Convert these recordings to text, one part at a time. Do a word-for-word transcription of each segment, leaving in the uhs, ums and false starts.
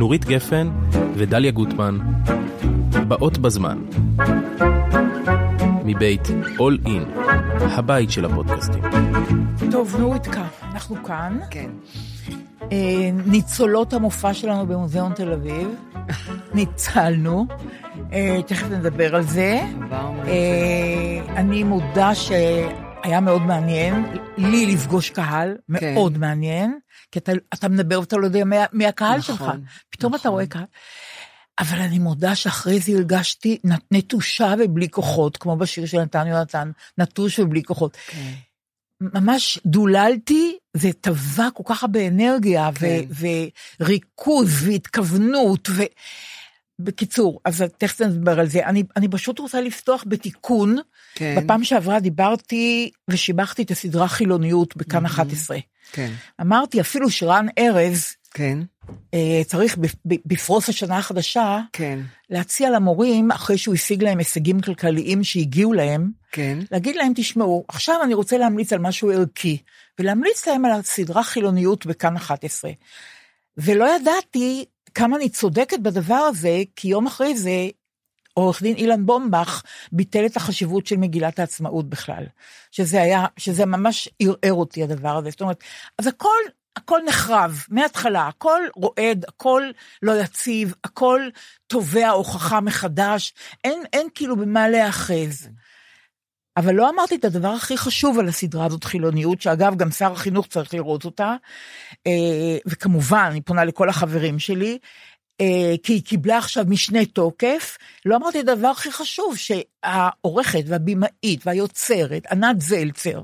נורית גפן ודליה גוטמן באות בזמן מבית All In, הבית של הפודקאסטים. טוב, נורית, כאן אנחנו כאן, כן. אה, ניצולות המופע שלנו במוזיאון תל אביב. ניצלנו, אה, תכף נדבר על זה. אה, אני מודה שהיה מאוד מעניין לי לפגוש קהל, כן. מאוד מעניין, כי אתה, אתה מדבר ואתה לא יודע מהקהל נכון, שלך, פתאום נכון. אתה רואה קהל. אבל אני מודה שאחרי זה הרגשתי נטושה ובלי כוחות, כמו בשיר של נתן יונתן, נטוש ובלי כוחות. כן. ממש דוללתי, זה טבע כל כך באנרגיה, כן. ו- וריכוז והתכוונות, ו... בקיצור, אז תכף נדבר על זה. אני, אני פשוט רוצה לפתוח בתיקון. כן. בפעם שעברה דיברתי ושיבחתי את הסדרה חילוניות בכאן אחת עשרה. כן. אמרתי, אפילו שרן ארז, כן. אה, צריך בפרוס השנה החדשה, כן. להציע למורים, אחרי שהוא השיג להם הישגים כלכליים שהגיעו להם, כן. להגיד להם, תשמעו, עכשיו אני רוצה להמליץ על משהו ערכי, ולהמליץ להם על הסדרה חילוניות בכאן אחת עשרה. ולא ידעתי כמה אני צודקת בדבר הזה, כי יום אחרי זה, עורך דין אילן בומבך, ביטל את החשיבות של מגילת העצמאות בכלל, שזה היה, שזה ממש ערער אותי הדבר הזה, זאת אומרת, אז הכל, הכל נחרב, מההתחלה, הכל רועד, הכל לא יציב, הכל תובע הוכחה מחדש, אין, אין כאילו במה להאחז, אבל לא אמרתי את הדבר הכי חשוב על הסדרה הזאת חילוניות, שאגב גם שר החינוך צריך לראות אותה, וכמובן אני פונה לכל החברים שלי, כי היא קיבלה עכשיו משנה תוקף, לא אמרתי את הדבר הכי חשוב, שהעורכת והבימאית והיוצרת, ענת זלצר,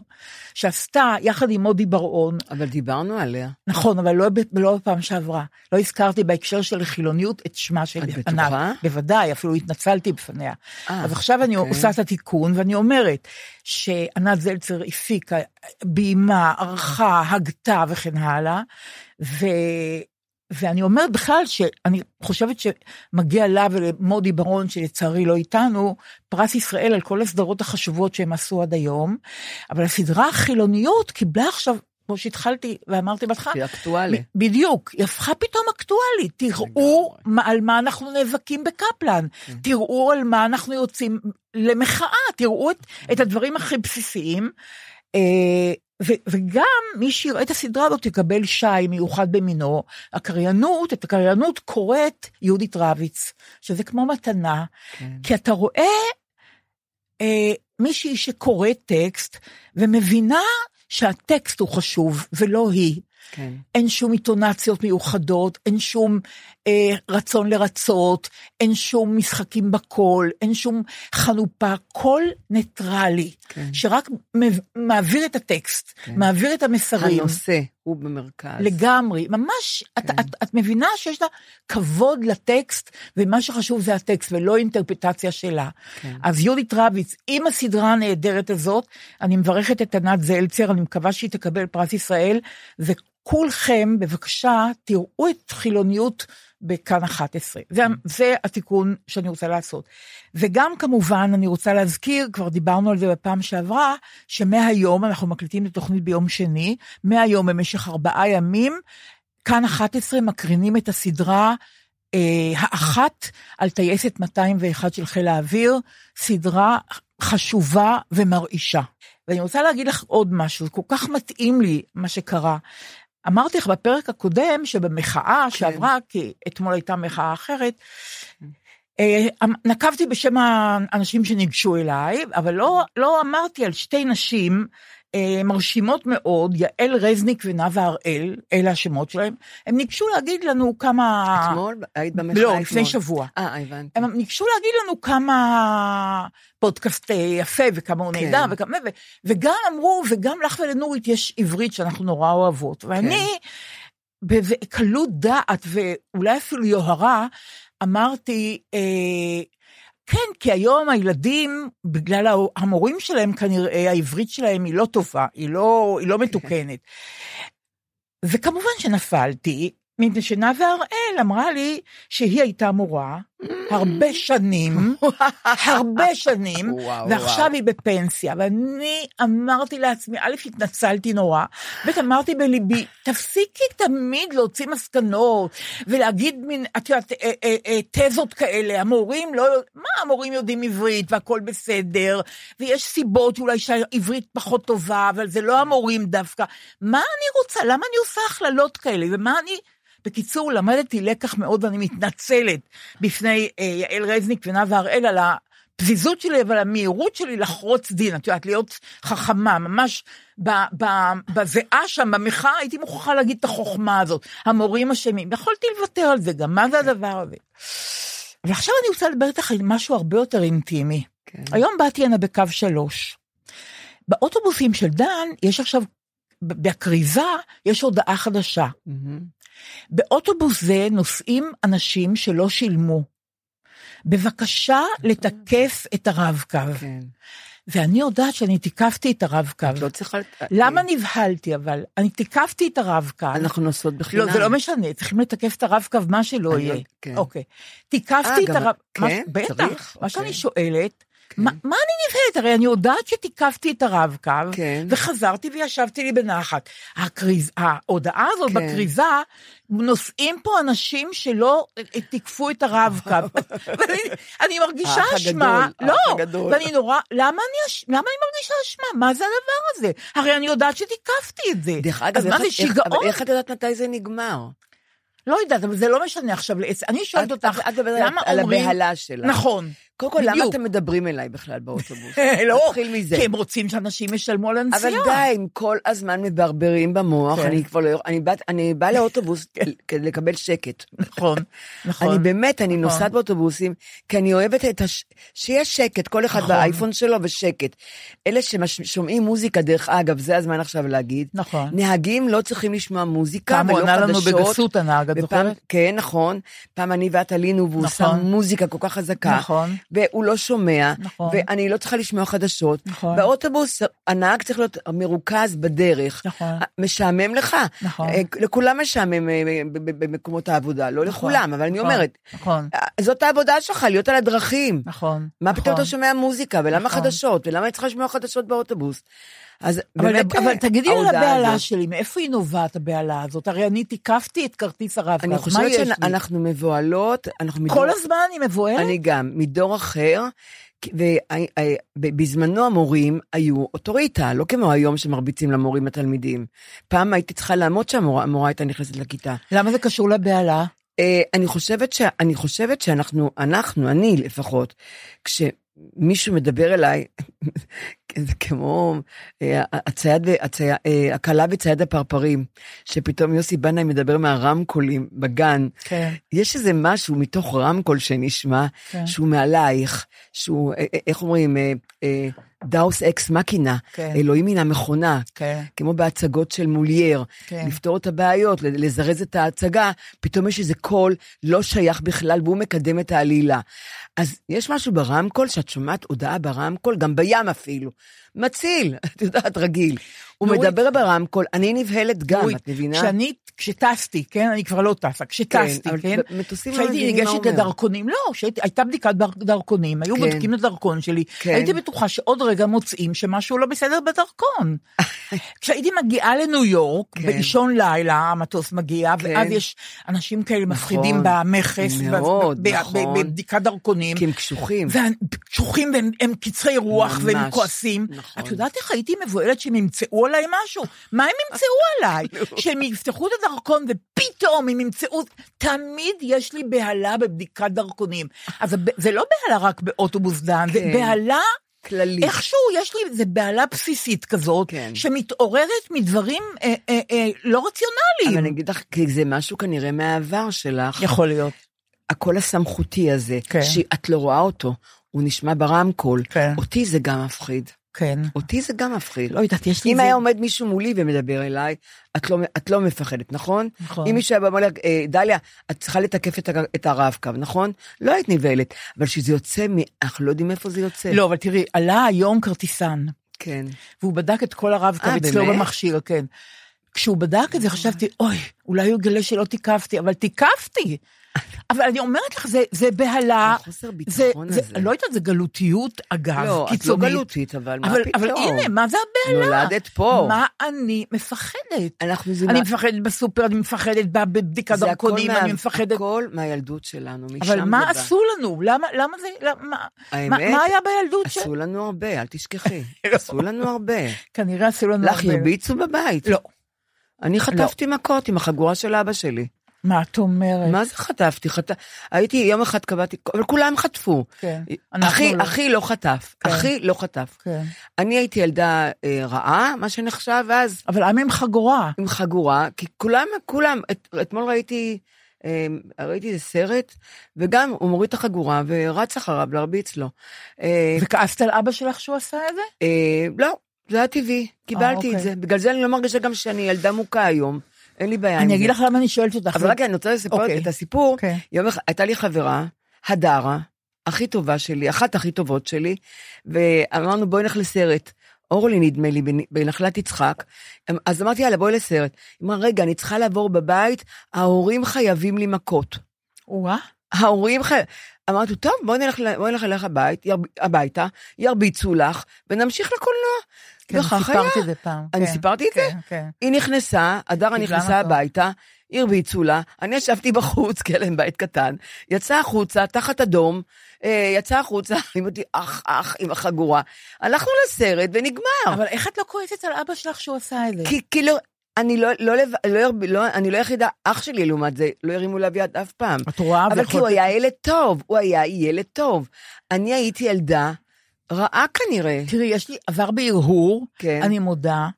שעשתה יחד עם מודי ברעון. אבל דיברנו עליה. נכון, אבל לא, לא בפעם שעברה, לא הזכרתי בהקשר של חילוניות את שמה של ענת. את בטוחה? בוודאי, אפילו התנצלתי בפניה. 아, אז עכשיו okay. אני עושה את התיקון, ואני אומרת שענת זלצר הפיקה, בימה, ערכה, הגתה וכן הלאה, ו... ואני אומרת בכלל שאני חושבת שמגיע לה ולמודי ברון, שלצערי לא איתנו, פרס ישראל על כל הסדרות החשובות שהם עשו עד היום, אבל הסדרה החילוניות קיבלה עכשיו, כמו שהתחלתי ואמרתי בתך, היא אקטואלית. בדיוק, היא הפכה פתאום אקטואלית, תראו על מה אנחנו נאבקים בקפלן, תראו על מה אנחנו יוצאים למחאה, תראו את הדברים הכי בסיסיים, ו- וגם מי שיראה את הסדרה הזאת יקבל שי מיוחד במינו, הקריינות, את הקריינות קוראת יהודית רביץ, שזה כמו מתנה, כן. כי אתה רואה אה, מישהי שקוראת טקסט, ומבינה שהטקסט הוא חשוב, ולא היא. כן. אין שום איטונציות מיוחדות, אין שום אה, רצון לרצות, אין שום משחקים בכל, אין שום חנופה, כל ניטרלי, כן. שרק מעביר את הטקסט, כן. מעביר את המסרים. הנושא, הוא במרכז. לגמרי, ממש, כן. את, את, את מבינה שיש לה כבוד לטקסט, ומה שחשוב זה הטקסט, ולא אינטרפטציה שלה. כן. אז יהודית רביץ, עם הסדרה הנהדרת הזאת, אני מברכת את ענת זלצר, אני מקווה שהיא תקבל פרס ישראל, וכולכם, בבקשה, תראו את חילוניות בכאן אחת עשרה. זה, זה התיקון שאני רוצה לעשות. וגם כמובן, אני רוצה להזכיר, כבר דיברנו על זה בפעם שעברה, שמהיום, אנחנו מקליטים את התוכנית ביום שני, מהיום במשך ארבעה ימים, כאן אחת עשרה מקרינים את הסדרה אה, האחת, על טייסת מאתיים ואחת של חיל האוויר, סדרה חשובה ומרעישה. ואני רוצה להגיד לך עוד משהו, כל כך מתאים לי מה שקרה, אמרתי לך בפרק הקודם, שבמחאה כן. שעברה, כי אתמול הייתה מחאה אחרת, כן. נקבתי בשם האנשים שניגשו אליי, אבל לא, לא אמרתי על שתי נשים מרשימות מאוד, יעל רזניק ונאווה הראל, אלה השמות שלהם, הם ניגשו להגיד לנו כמה... אתמול? היית במחאה לא, אתמול? לא, לפני שבוע. אה, הבנתי. הם ניגשו להגיד לנו כמה... פודקאסט יפה, וכמה הוא נהדר, וכמה, וגם אמרו, וגם לך ולנורית יש עברית שאנחנו נורא אוהבות, ואני, בקלות דעת, ואולי אפילו יוהרה, אמרתי, כן, כי היום הילדים, בגלל המורים שלהם, כנראה, העברית שלהם היא לא טובה, היא לא מתוקנת. וכמובן שנפלתי, מפני שנאווה הראל אמרה לי שהיא הייתה מורה הרבה שנים, הרבה שנים, ועכשיו היא בפנסיה, ואני אמרתי לעצמי, א' התנצלתי נורא, ואמרתי בליבי, תפסיקי תמיד להוציא מסקנות, ולהגיד מין, את יודעת, תזות כאלה, המורים לא, מה המורים יודעים עברית, והכל בסדר, ויש סיבות אולי שהעברית פחות טובה, אבל זה לא המורים דווקא, מה אני רוצה, למה אני עושה הכללות כאלה, ומה אני... בקיצור, למדתי לקח מאוד, ואני מתנצלת בפני אה, יעל רזניק ונאווה הראל על הפזיזות שלי, ועל המהירות שלי לחרוץ דין, את יודעת, להיות חכמה, ממש ב, ב, בזהה שם, במחאה, הייתי מוכרחה להגיד את החוכמה הזאת, המורים השמים, יכולתי לוותר על זה גם, מה זה הדבר הזה? אבל עכשיו אני רוצה לדבר איתך על משהו הרבה יותר אינטימי. כן. היום באתי הנה בקו שלוש. באוטובוסים של דן, יש עכשיו, בקריזה, יש הודעה חדשה. Mm-hmm. באוטובוס זה נוסעים אנשים שלא שילמו. בבקשה לתקף את הרב-קו. כן. ואני יודעת שאני תיקפתי את הרב-קו. לא צריכה... למה נבהלתי אבל? אני תיקפתי את הרב-קו. אנחנו נוסעות בחינם. לא, זה לא משנה, צריכים לתקף את הרב-קו, מה שלא יהיה. אוקיי. תיקפתי את הרב-קו. בטח, מה שאני שואלת, מה אני נבהלת? הרי אני יודעת שתיקפתי את הרב-קו, וחזרתי וישבתי לי בנחת. ההודעה הזאת בקריזה, נוסעים פה אנשים שלא תיקפו את הרב-קו. אני מרגישה אשמה, לא, ואני נורא, למה אני מרגישה אשמה? מה זה הדבר הזה? הרי אני יודעת שתיקפתי את זה. אז מה זה שיגעון? איך את יודעת מתי זה נגמר? לא יודעת, אבל זה לא משנה עכשיו. אני שואלת אותך, למה אומרים... על הבהלה שלה. נכון. קודם כל, למה אתם מדברים אליי בכלל באוטובוס? לא, כי הם רוצים שאנשים ישלמו על הנסיעה. אבל די, אם כל הזמן מברברים במוח, אני כבר לא... אני באה לאוטובוס כדי לקבל שקט. נכון, נכון. אני באמת, אני נוסעת באוטובוסים, כי אני אוהבת שיש שקט, כל אחד באייפון שלו ושקט. אלה ששומעים מוזיקה, דרך אגב, זה הזמן עכשיו להגיד. נכון. נהגים לא צריכים לשמוע מוזיקה, ולא חדשות. פעם עונה לנו בגסות הנהג, את זוכרת? כן, נכון. פעם אני ואת עלינו, והוא שם מוזיקה כל כך חזקה. נכון. והוא לא שומע, נכון. ואני לא צריכה לשמוע חדשות, נכון. באוטובוס הנהג צריך להיות מרוכז בדרך, נכון. משעמם לך, נכון. לכולם משעמם במקומות העבודה, לא נכון. לכולם, אבל נכון. אני אומרת, נכון. זאת העבודה שלך, להיות על הדרכים, נכון. מה נכון. פתאום אתה שומע מוזיקה, ולמה נכון. חדשות, ולמה אני צריכה לשמוע חדשות באוטובוס, אז אבל, באמת, אבל תגידי על הבעלה הזאת. שלי, מאיפה היא נובעת הבעלה הזאת? הרי אני תיקפתי את כרטיס הרב-קו. אני חושבת שאנחנו מבועלות. אנחנו כל מדור... הזמן אני מבועלת? אני גם, מדור אחר, ובזמנו המורים היו אוטוריטה, לא כמו היום שמרביצים למורים התלמידים. פעם הייתי צריכה לעמוד שהמורה הייתה נכנסת לכיתה. למה זה קשור לבעלה? אני חושבת, ש... אני חושבת שאנחנו, אנחנו, אני לפחות, כש... מישהו מדבר אליי, זה כמו הקלה בצייד הפרפרים, שפתאום יוסי בנאי מדבר מהרמקולים בגן, יש איזה משהו מתוך רמקול שנשמע, שהוא מעלייך, שהוא, איך אומרים, דאוס אקס מקינה, אלוהים מן המכונה, כמו בהצגות של מולייר, לפתור את הבעיות, לזרז את ההצגה, פתאום יש איזה קול לא שייך בכלל, והוא מקדם את העלילה. אז יש משהו ברמקול, שאת שומעת הודעה ברמקול, גם בים אפילו, מציל, את יודעת, רגיל. הוא מדבר ברמקול, אני נבהלת גם, את מבינה? כשאני, כשטסתי, כן, אני כבר לא טסה, כשטסתי, כן, כשהייתי ניגשת לדרכונים, לא, כשהייתה בדיקת דרכונים, היו בודקים לדרכון שלי, הייתי בטוחה שעוד רגע מוצאים שמשהו לא בסדר בדרכון. כשהייתי מגיעה לניו יורק, באישון לילה, המטוס מגיע, ואז יש אנשים כאלה מפחידים במחס, בבדיקת דרכונים. כי הם קשוחים. קשוחים, והם קצרי רוח, והם כועסים. את יודעת איך הייתי מבועלת שהם ימצאו עליי משהו? מה הם ימצאו עליי? שהם יפתחו את הדרכון, ופתאום הם ימצאו, תמיד יש לי בהלה בבדיקת דרכונים. אז זה לא בהלה רק באוטובוס דן, זה בהלה כללי. איכשהו יש לי, זה בעלה בסיסית כזאת, כן. שמתעוררת מדברים אה, אה, אה, לא רציונליים. אבל אני אגיד לך, כי זה משהו כנראה מהעבר שלך. יכול להיות. הכל הסמכותי הזה, כן. שאת לא רואה אותו, הוא נשמע ברמקול. כן. אותי זה גם מפחיד. כן. אותי זה גם מפחיד. לא יודעת, יש לי אם זה... היה עומד מישהו מולי ומדבר אליי, את לא, את לא מפחדת, נכון? נכון. אם מישהו היה במלך, אה, דליה, את צריכה לתקף את, את הרב-קו, נכון? לא היית נבלת, אבל שזה יוצא, אנחנו לא יודעים איפה זה יוצא. לא, אבל תראי, עלה היום כרטיסן. כן. והוא בדק את כל הרב-קו, אצלו במכשיר, כן. כשהוא בדק את זה, חשבתי, אוי, אולי הוא גלה שלא תיקפתי, אבל תיקפתי. אבל אני אומרת לך, זה, זה בהלה, חוסר ביטחון הזה. לא יודעת, זה גלותיות, אגב, לא, קיצונית. לא, את לא גלותית, אבל מה פתאום? אבל הנה, מה זה הבהלה? נולדת פה. מה אני מפחדת? אני מפחדת בסופר, אני מפחדת בבדיקת דרכונים, אני מפחדת... זה הכל מהילדות שלנו, משם זה בא. אבל מה עשו לנו? למה זה... מה היה בילדות שלנו? עשו לנו הרבה, אל תשכחי. עשו לנו הרבה. כנראה עשו לנו הרבה. לך ירביצו בבית. לא. אני חטפתי מכות עם החגורה של אבא שלי. מה את אומרת? מה זה חטפתי? חט... הייתי, יום אחד קבעתי, אבל כולם חטפו. כן. אחי, לא... אחי לא חטף, כן. אחי לא חטף. כן. אני הייתי ילדה אה, רעה, מה שנחשב, ואז... אבל עם עם חגורה. עם חגורה, כי כולם, כולם, את, אתמול ראיתי, אה, ראיתי איזה סרט, וגם הוא מוריד את החגורה, ורץ אחריו להרביץ לו. אה, וכעסת על אבא שלך שהוא עשה את זה? אה, לא, זה היה טבעי, קיבלתי אה, את אוקיי. זה. בגלל זה אני לא מרגישה גם שאני ילדה מוכה היום. אין לי בעיה. אני אגיד לך למה אני שואלת אותך. אבל רק אני רוצה לספר את הסיפור. יום אחד, הייתה לי חברה, הדרה, הכי טובה שלי, אחת הכי טובות שלי, ואמרנו בואי נלך לסרט. אורלי נדמה לי, בנחלת יצחק, אז אמרתי יאללה בואי לסרט. היא אמרה רגע, אני צריכה לעבור בבית, ההורים חייבים לי מכות. וואה. ההורים חייבים. אמרתי, טוב, בואי נלך אליך הביתה, ירביצו לך, ונמשיך לקולנוע. כן, סיפרתי זה פעם. אני סיפרתי את זה? היא נכנסה, הדרה נכנסה הביתה, הרביצו לה, אני ישבתי בחוץ, כי עליהם בית קטן, יצאה החוצה, תחת אדום, יצאה החוצה, אמרתי, אך, אך, עם החגורה, הלכנו לסרט ונגמר. אבל איך את לא כועסת על אבא שלך שהוא עשה את זה? כי לא... אני לא, לא, לא, לא, אני לא יחידה, אח שלי לעומת זה, לא ירימו לב יד אף פעם. את רואה? אבל כי הוא היה ילד טוב, הוא היה ילד טוב. אני הייתי ילדה, רעה כנראה. תראי, יש לי עבר בהרהור, כן. אני מודה,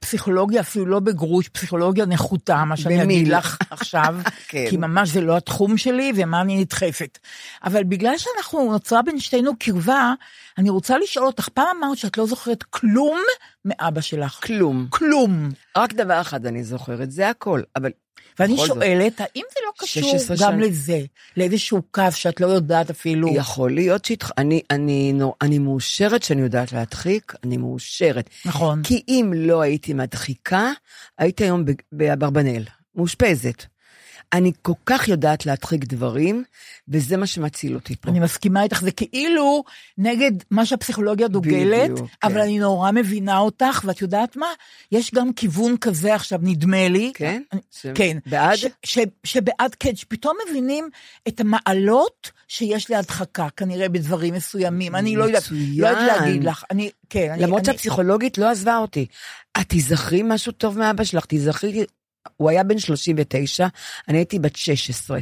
פסיכולוגיה אפילו לא בגרוש, פסיכולוגיה נחותה, מה שאני אגיד לך עכשיו, כן. כי ממש זה לא התחום שלי, ומה אני נדחפת. אבל בגלל שאנחנו נוצרה בין שתינו קרבה, אני רוצה לשאול אותך, פעם אמרת שאת לא זוכרת כלום מאבא שלך. כלום. כלום. רק דבר אחד אני זוכרת, זה הכל, אבל... ואני שואלת, זאת. האם זה לא קשור גם שנים. לזה, לאיזשהו קו שאת לא יודעת אפילו? יכול להיות שהתח... אני, אני, נור... אני מאושרת שאני יודעת להדחיק, אני מאושרת. נכון. כי אם לא הייתי מדחיקה, הייתי היום בברבנל, מאושפזת. אני כל כך יודעת להדחיק דברים, וזה מה שמציל אותי פה. אני מסכימה איתך, זה כאילו נגד מה שהפסיכולוגיה דוגלת, בדיוק, אבל כן. אני נורא מבינה אותך, ואת יודעת מה? יש גם כיוון כזה עכשיו, נדמה לי. כן? אני, ש... כן. בעד? ש, ש, שבעד, כן, שפתאום מבינים את המעלות שיש להדחקה, כנראה בדברים מסוימים. אני לא יודעת, לא יודעת להגיד לך. אני, כן, אני, למרות אני... שהפסיכולוגית לא עזבה אותי. את תזכרי משהו טוב מאבא שלך, תזכרי... הוא היה בן שלושים ותשע, אני הייתי בת שש עשרה,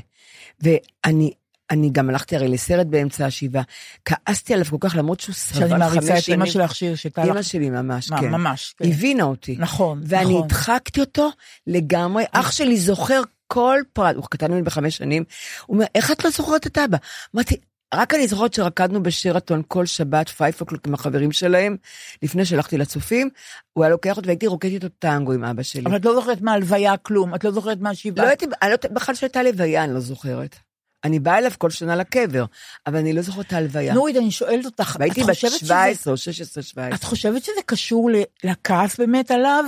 ואני אני גם הלכתי הרי לסרט באמצע השבעה, כעסתי עליו כל כך, למרות שהוא סבל חמש שנים. שאני מעריצה את אמא שלך שיר, שתה לך. אמא שלי ממש, מה, כן. ממש, כן. הבינה אותי. נכון, ואני נכון. ואני הדחקתי אותו לגמרי, אח שלי זוכר כל פרט, הוא קטן ממני בחמש שנים, הוא אומר, איך את לא זוכרת את אבא? אמרתי, רק אני זוכרת שרקדנו בשרתון כל שבת, פייפ אוקלוק עם החברים שלהם, לפני שהלכתי לצופים, הוא היה לוקח אותי, והייתי רוקטת אותו טנגו עם אבא שלי. אבל את לא זוכרת מהלוויה כלום, את לא זוכרת מהשיבה. לא הייתי, בכלל שהייתה לוויה, אני לא זוכרת. אני באה אליו כל שנה לקבר, אבל אני לא זוכרת את ההלוויה. נורית, אני שואלת אותך, והייתי בת שבע עשרה או שש עשרה שבע עשרה. את חושבת שזה קשור לכעס באמת עליו,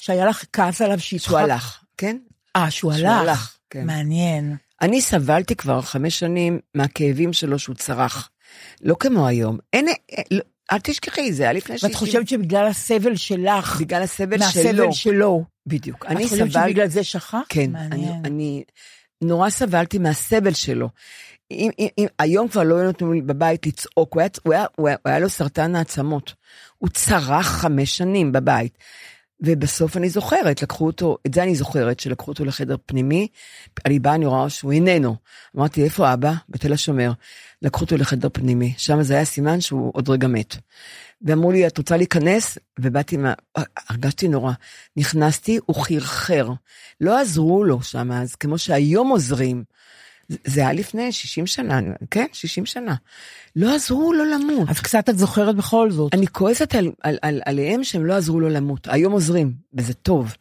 שהיה לך כעס עליו שהתחק? שהוא הלך, כן? אה, שהוא הלך, מעניין. אני סבלתי כבר חמש שנים מהכאבים שלו שהוא צרח. לא כמו היום. אין, אל תשכחי, זה היה לפני שישים. ואת חושבת שבגלל הסבל שלך, בגלל הסבל שלו, בדיוק. את חושבת שבגלל זה שכח? כן, אני נורא סבלתי מהסבל שלו. אם, אם, אם, היום כבר לא נותנו לי בבית לצעוק, הוא היה, הוא היה, הוא היה, הוא היה לו סרטן העצמות, הוא צרח חמש שנים בבית, ובסוף אני זוכרת, לקחו אותו, את זה אני זוכרת, שלקחו אותו לחדר פנימי, אני באה, אני רואה שהוא איננו, אמרתי, איפה אבא? בתל השומר, לקחו אותו לחדר פנימי, שם זה היה סימן שהוא עוד רגע מת, ואמרו לי, את רוצה להיכנס? ובאתי, הרגשתי נורא, נכנסתי, הוא חרחר, לא עזרו לו שם אז, כמו שהיום עוזרים, זה היה לפני שישים שנה, כן? שישים שנה. לא עזרו לו למות. אז קצת את זוכרת בכל זאת. אני כועסת על, על, על, עליהם שהם לא עזרו לו למות. היום עוזרים, וזה טוב.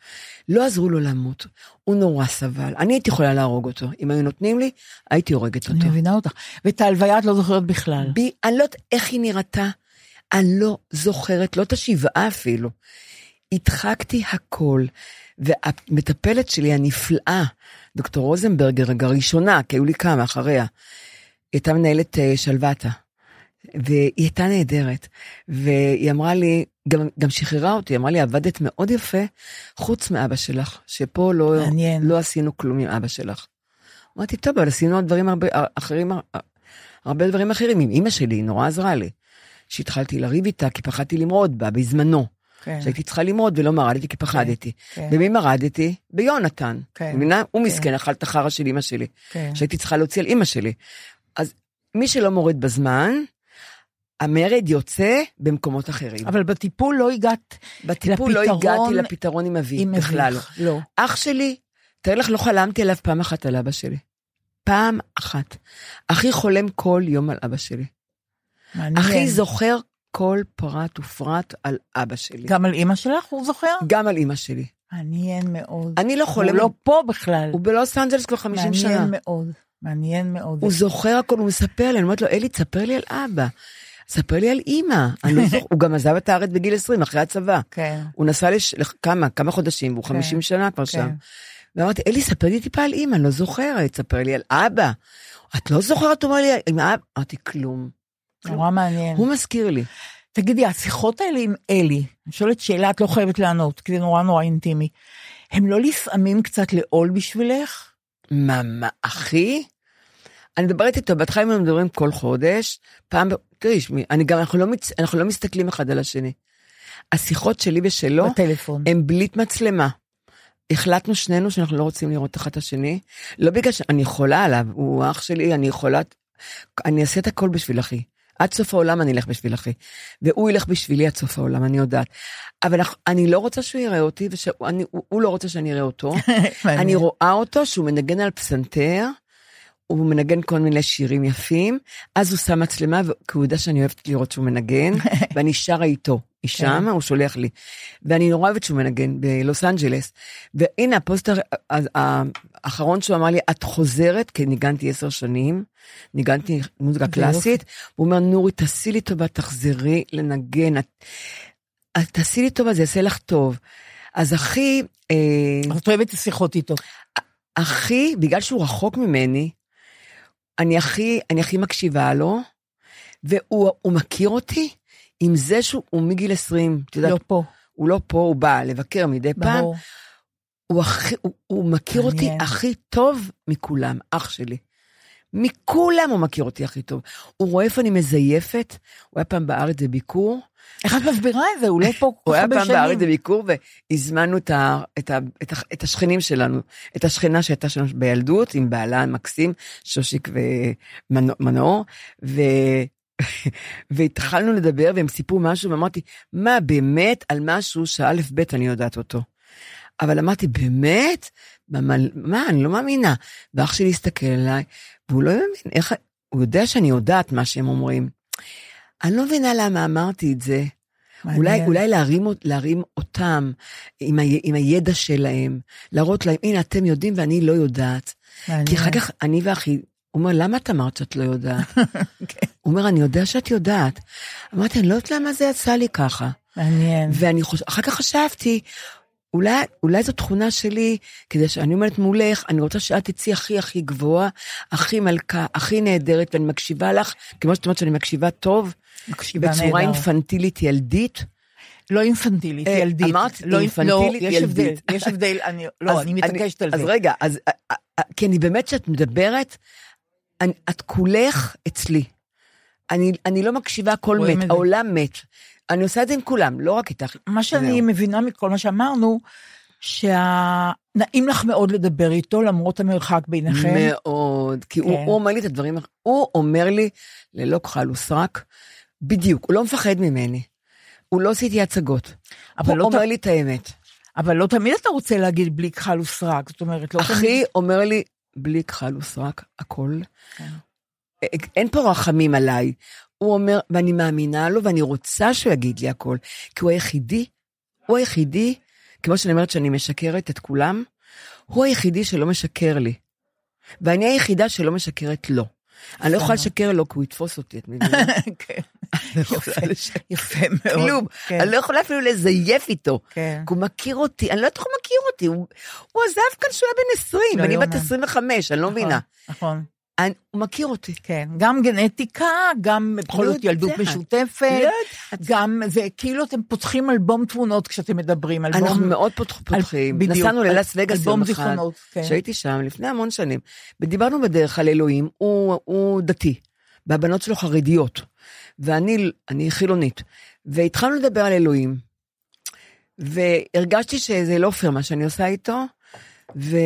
לא עזרו לו למות. הוא נורא סבל. אני הייתי יכולה להרוג אותו. אם היו נותנים לי, הייתי הורגת אותו. אני מבינה אותך. ואת ההלוויה את לא זוכרת בכלל. בי, אני לא יודעת איך היא נראתה. אני לא זוכרת, לא את השבעה אפילו. התחקתי הכל. והמטפלת שלי הנפלאה, דוקטור רוזנברגר, הראשונה, כי היו לי כמה אחריה, הייתה מנהלת שלוותה, והיא הייתה נהדרת, והיא אמרה לי, גם, גם שחררה אותי, אמרה לי, עבדת מאוד יפה, חוץ מאבא שלך, שפה לא, לא עשינו כלום עם אבא שלך. אמרתי, טוב, אבל עשינו דברים הרבה, אחרים, הרבה דברים אחרים, עם אמא שלי, נורא עזרה לי, שהתחלתי לריב איתה, כי פחדתי למרוד בה, בזמנו, שהייתי צריכה לימוד ולא מרדתי כי פחדתי. במי מרדתי? ביונתן. הוא מסכן, אכל את החרה של אמא שלי. שהייתי צריכה להוציא על אמא שלי. אז מי שלא מורד בזמן, המרד יוצא במקומות אחרים. אבל בטיפול לא הגעת בטיפול לא הגעתי לפתרון עם אבי. בכלל לא. אח שלי, תראה לך, לא חלמתי עליו פעם אחת על אבא שלי. פעם אחת. אחי חולם כל יום על אבא שלי. אחי זוכר כל פרט ופרט על אבא שלי. גם על אמא שלך, הוא זוכר? גם על אמא שלי. מעניין מאוד. אני לא חולם. הוא לא פה בכלל. הוא בלוס אנג'לס כבר חמישים שנה. מעניין מאוד. מעניין מאוד. הוא זוכר הכל, הוא מספר לי, אני אומרת לו, אלי, תספר לי על אבא. תספר לי על אמא. הוא גם עזב את הארץ בגיל עשרים, אחרי הצבא. הוא נסע לכמה, כמה חודשים, והוא חמישים שנה כבר שם. ואמרתי, אלי, ספר לי טיפה על אמא, אני לא זוכרת, תספר לי על אבא. את לא זוכרת, אומר לי, אמרתי, כלום. נורא מעניין. הוא מזכיר לי. תגידי, השיחות האלה עם אלי, אני שואלת שאלה, את לא חייבת לענות, כי זה נורא נורא אינטימי, הם לא לפעמים קצת לעול בשבילך? מה, מה, אחי? אני מדברת איתו, בתחילה אם אנחנו מדברים כל חודש, פעם, תראי, אני גם, אנחנו לא, אנחנו לא מסתכלים אחד על השני. השיחות שלי ושלו, בטלפון. הם בלית מצלמה. החלטנו שנינו שאנחנו לא רוצים לראות אחד השני, לא בגלל שאני יכולה עליו, הוא אח שלי, אני יכולה, אני אעשה את הכל בשביל אחי. עד סוף העולם אני אלך בשביל אחי, והוא ילך בשבילי עד סוף העולם, אני יודעת, אבל אני לא רוצה שהוא יראה אותי, והוא לא רוצה שאני אראה אותו, אני רואה אותו שהוא מנגן על פסנתר, הוא מנגן כל מיני שירים יפים, אז הוא שם מצלמה, כי הוא יודע שאני אוהבת לראות שהוא מנגן, ואני שרה איתו, היא שמה, הוא שולח לי, ואני נורא אוהבת שהוא מנגן בלוס אנג'לס, והנה הפוסטר האחרון שהוא אמר לי, את חוזרת, כי ניגנתי עשר שנים, ניגנתי מוזיקה קלאסית, הוא אומר, נורי, תעשי לי טובה, תחזרי לנגן, תעשי לי טובה, זה יעשה לך טוב, אז אחי, את אוהבת לשיחות איתו, אחי, בגלל שהוא רחוק ממני, אני הכי, אני הכי מקשיבה לו, והוא מכיר אותי, עם זה שהוא מגיל עשרים, תדעת, לא פה. הוא לא פה, הוא בא לבקר מדי פעם, הוא, הכי, הוא, הוא מכיר מעניין. אותי הכי טוב מכולם, אח שלי. מכולם הוא מכיר אותי הכי טוב. הוא רואה איפה אני מזייפת, הוא היה פעם בארץ בביקור. איך את מסבירה את זה? הוא לא פה הוא היה פעם בארץ בביקור, והזמנו את, ה, את, ה, את, ה, את השכנים שלנו, את השכנה שהייתה שלנו בילדות, עם בעלה מקסים, שושיק ומנור, ו... והתחלנו לדבר והם סיפרו משהו ואמרתי מה באמת על משהו שא' ב' אני יודעת אותו אבל אמרתי באמת מה אני לא מאמינה ואח שלי הסתכל עליי והוא לא מאמין איך הוא יודע שאני יודעת מה שהם אומרים. אני לא מבינה למה אמרתי את זה. אולי, אולי להרים, להרים אותם עם, ה, עם הידע שלהם, להראות להם, הנה אתם יודעים ואני לא יודעת. מעניין. כי אחר כך אני ואחי, הוא אומר, למה את אמרת שאת לא יודעת? okay. הוא אומר, אני יודע שאת יודעת. אמרתי, אני לא יודעת למה זה יצא לי ככה. מעניין. ואני חוש... אחר כך חשבתי, אולי, אולי זו תכונה שלי, כדי שאני אומרת מולך, אני רוצה שאת תצאי הכי הכי גבוהה, הכי מלכה, הכי נהדרת, ואני מקשיבה לך, כמו שאת אומרת שאני מקשיבה טוב, מקשיבה בצורה נהדר. אינפנטילית ילדית, לא אינפנטילית, ילדית. אמרת, לא אינפנטילית, ילדית. יש הבדל, יש הבדל, לא, אני מתעקשת על זה. אז רגע, כי אני באמת שאת מדברת, את כולך אצלי. אני לא מקשיבה, כל מת, העולם מת. אני עושה את זה עם כולם, לא רק איתך. מה שאני מבינה מכל מה שאמרנו, שנעים לך מאוד לדבר איתו, למרות המרחק ביניכם. מאוד, כי הוא אומר לי את הדברים, הוא אומר לי, ללא כחל וסרק, בדיוק, הוא לא מפחד ממני. הוא לא עושה איתי הצגות, הוא אומר לי את האמת. אבל לא תמיד אתה רוצה להגיד בלי כחל וסרק, זאת אומרת, אחי אומר לי, בלי כחל וסרק, הכל. אין פה רחמים עליי. הוא אומר, ואני מאמינה לו, ואני רוצה שהוא יגיד לי הכל, כי הוא היחידי, הוא היחידי, כמו שאני אומרת שאני משקרת את כולם, הוא היחידי שלא משקר לי, ואני היחידה שלא משקרת לו. אני לא יכולה לשקר לו, כי הוא יתפוס אותי, את מבינה? כן. יפה מאוד. כלום, אני לא יכולה אפילו לזייף איתו, כי הוא מכיר אותי, אני לא יודעת איך הוא מכיר אותי, הוא עזב כאן שהוא היה בן עשרים, ואני בת עשרים וחמש, אני לא מבינה. נכון. הוא מכיר אותי. כן, גם גנטיקה, גם בכל זאת ילדות משותפת, גם זה, כאילו אתם פותחים אלבום תמונות כשאתם מדברים, אנחנו מאוד פותחים, נסענו ללאס וגאס יום אחד, שהייתי שם לפני המון שנים, ודיברנו בדרך על אלוהים, הוא דתי, והבנות שלו חרדיות, ואני חילונית, והתחלנו לדבר על אלוהים, והרגשתי שזה לא פייר מה שאני עושה איתו, ו...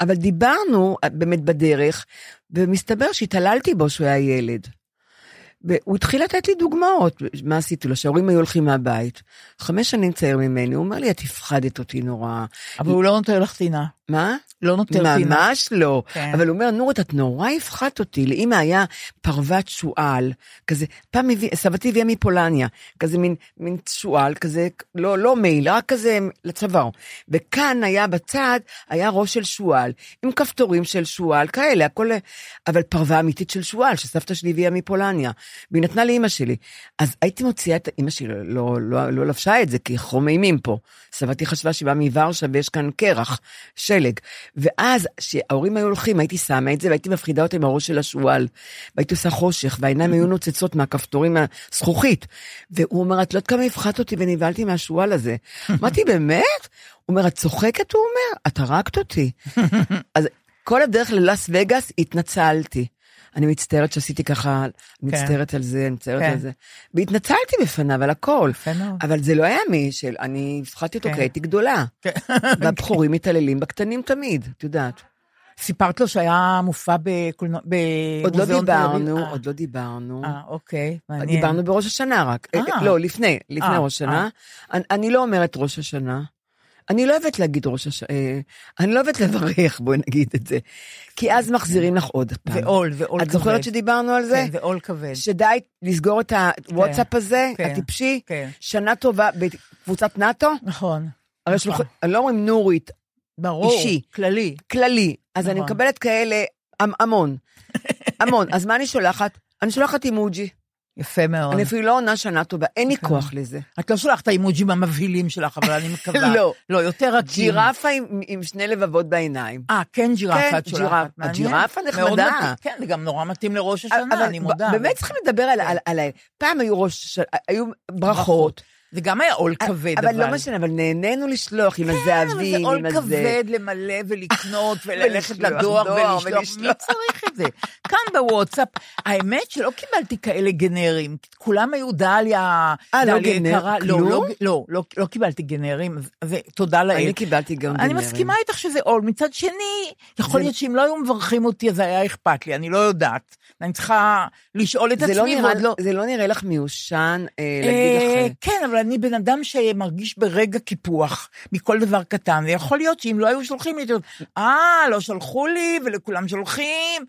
אבל דיברנו באמת בדרך, ומסתבר שהתעללתי בו שהוא היה ילד. והוא התחיל לתת לי דוגמאות, מה עשיתי לו, שההורים היו הולכים מהבית. חמש שנים צעיר ממני, הוא אומר לי, את הפחדת אותי נורא. אבל הוא לא נותר לך טינה. מה? לא נותר טינה. ממש לא. אבל הוא אומר, נורת, את נורא הפחדת אותי, לאמא היה פרוות שואל, כזה, פעם סבתי הביאה מפולניה, כזה מין שואל, כזה, לא מעיל, רק כזה לצוואר. וכאן היה בצד, היה ראש של שואל, עם כפתורים של שואל, כאלה, הכל, אבל פרווה אמיתית של שואל, שסבתא שלי הביאה מפולניה, והיא נתנה לאמא שלי. אז הייתי מוציאה את האמא שלי, לא, לא, לא לבשה את זה, כי חום אימים פה. סבתי חשבה שבא מוורשה ויש כאן קרח, שלג. ואז שההורים היו הולכים, הייתי שמה את זה, והייתי מפחידה אותם הראש של השואל, והייתי עושה חושך, והעיניים היו נוצצות מהכפתורים הזכוכית. והוא אומר, את לא כמה הפחדת אותי ונבהלתי מהשואל הזה. אמרתי, באמת? הוא אומר, את צוחקת? הוא אומר, את הרגת אותי. אז כל הדרך ללאס וגאס התנצלתי. אני מצטערת שעשיתי ככה, אני מצטערת על זה, אני מצטערת על זה. והתנצלתי בפניו על הכל. אבל זה לא היה מי, אני הפחדתי אותו קראתי גדולה. והבחורים מתעללים בקטנים תמיד, את יודעת. סיפרת לו שהיה מופע במוזיאון תל אביב? עוד לא דיברנו, עוד לא דיברנו. אה, אוקיי, מעניין. דיברנו בראש השנה רק. לא, לפני, לפני ראש השנה. אני לא אומרת ראש השנה. אני לא אוהבת להגיד ראש השנה, אני לא אוהבת לברך, בואי נגיד את זה. כי אז מחזירים לך עוד פעם. ועול, ועול כבד. את זוכרת שדיברנו על זה? כן, ועול כבד. שדי לסגור את הוואטסאפ הזה, הטיפשי, שנה טובה בקבוצת נאטו? נכון. הרי לא אומרים נורית, אישי. כללי. כללי. אז אני מקבלת כאלה המון. המון. אז מה אני שולחת? אני שולחת אימוג'י. יפה מאוד. אני אפילו לא עונה שנה טובה, אין לי כוח לזה. את לא שולחת האימוג'ים המבהילים שלך, אבל אני מקווה. לא. לא, יותר רק ג'ירפה עם שני לבבות בעיניים. אה, כן ג'ירפה את שולחת. הג'ירפה נחמדה. כן, זה גם נורא מתאים לראש השנה, אני מודה. באמת צריכים לדבר על... פעם היו ברכות. זה גם היה עול כבד, אבל... אבל לא משנה, אבל נהנינו לשלוח עם הזהבים, עם הזה. כן, אבל זה עול כבד למלא ולקנות, וללכת לדואר ולשלוח. מי צריך את זה? כאן בוואטסאפ, האמת שלא קיבלתי כאלה גנרים, כולם היו דליה... אה, לא גנר? לא, לא קיבלתי גנרים, תודה לאל. אני קיבלתי גם גנרים. אני מסכימה איתך שזה עול. מצד שני, יכול להיות שאם לא היו מברכים אותי, אז היה אכפת לי, אני לא יודעת. אני צריכה לשאול את עצמי. זה לא נראה לך מיושן להגיד לך? כן, אבל אני בן אדם שמרגיש ברגע כיפוח מכל דבר קטן, ויכול להיות שאם לא היו שולחים לי, אה, לא שלחו לי, ולכולם שולחים,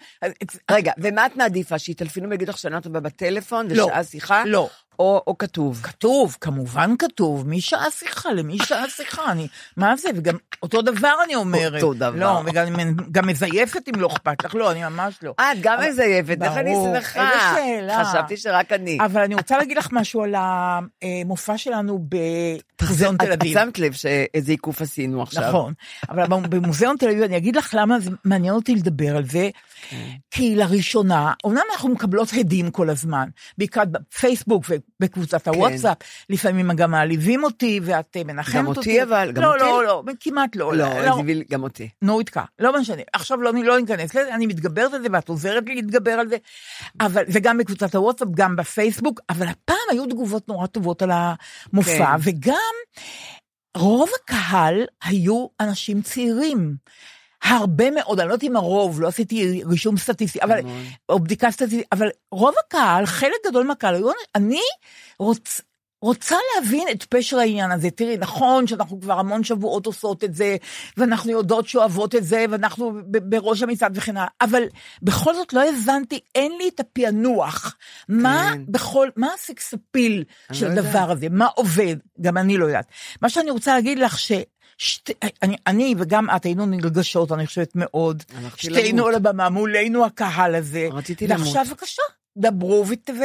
רגע, ומה את מעדיפה? שהתלפינו ויגידו לך שנה טובה בטלפון ושעה שיחה? לא, לא. או, או כתוב. כתוב, כמובן כתוב, מי שעה שיחה, למי שעה שיחה, אני, מה זה? וגם אותו דבר אני אומרת. אותו דבר. לא, וגם גם מזייפת אם לא אכפת לך, לא, אני ממש לא. את גם אבל, מזייפת, ברור, איך אני שמחה. איזה שאלה. חשבתי שרק אני. אבל אני רוצה להגיד לך משהו על המופע שלנו במוזיאון תל אביב. את שמת לב שאיזה עיקוף עשינו עכשיו. נכון, אבל במוזיאון תל אביב, אני אגיד לך למה זה מעניין אותי לדבר על זה, כי לראשונה, אומנם אנחנו מקבלות הדים כל הזמן, בעיקר בפייסבוק ובקבוצת הוואטסאפ, לפעמים גם מעליבים אותי, ואת מנחמת אותי. גם אותי אבל, גם אותי? לא, לא, לא, כמעט לא. לא, גם אותי. נו, התקע, לא משנה. עכשיו לא ניכנס לזה, אני מתגברת על זה, ואת עוזרת לי להתגבר על זה, אבל זה גם בקבוצת הוואטסאפ, גם בפייסבוק, אבל הפעם היו תגובות נורא טובות על המופע, וגם רוב הקהל היו אנשים צעירים, הרבה מאוד, אני לא יודעת אם הרוב, לא עשיתי רישום סטטיסטי, אבל, או בדיקה סטטיסטית, אבל רוב הקהל, חלק גדול מהקהל, אני רוצ, רוצה להבין את פשר העניין הזה, תראי, נכון שאנחנו כבר המון שבועות עושות את זה, ואנחנו יודעות שאוהבות את זה, ואנחנו בראש המצעד וכן הלאה, אבל בכל זאת לא הבנתי, אין לי את הפענוח, מה בכל, מה הסקספיל של הדבר הזה, מה עובד, גם אני לא יודעת. מה שאני רוצה להגיד לך ש... שתי, אני, אני וגם את היינו נרגשות, אני חושבת מאוד, שתינו על הבמה, מולנו הקהל הזה, ועכשיו בבקשה, דברו ות, ו,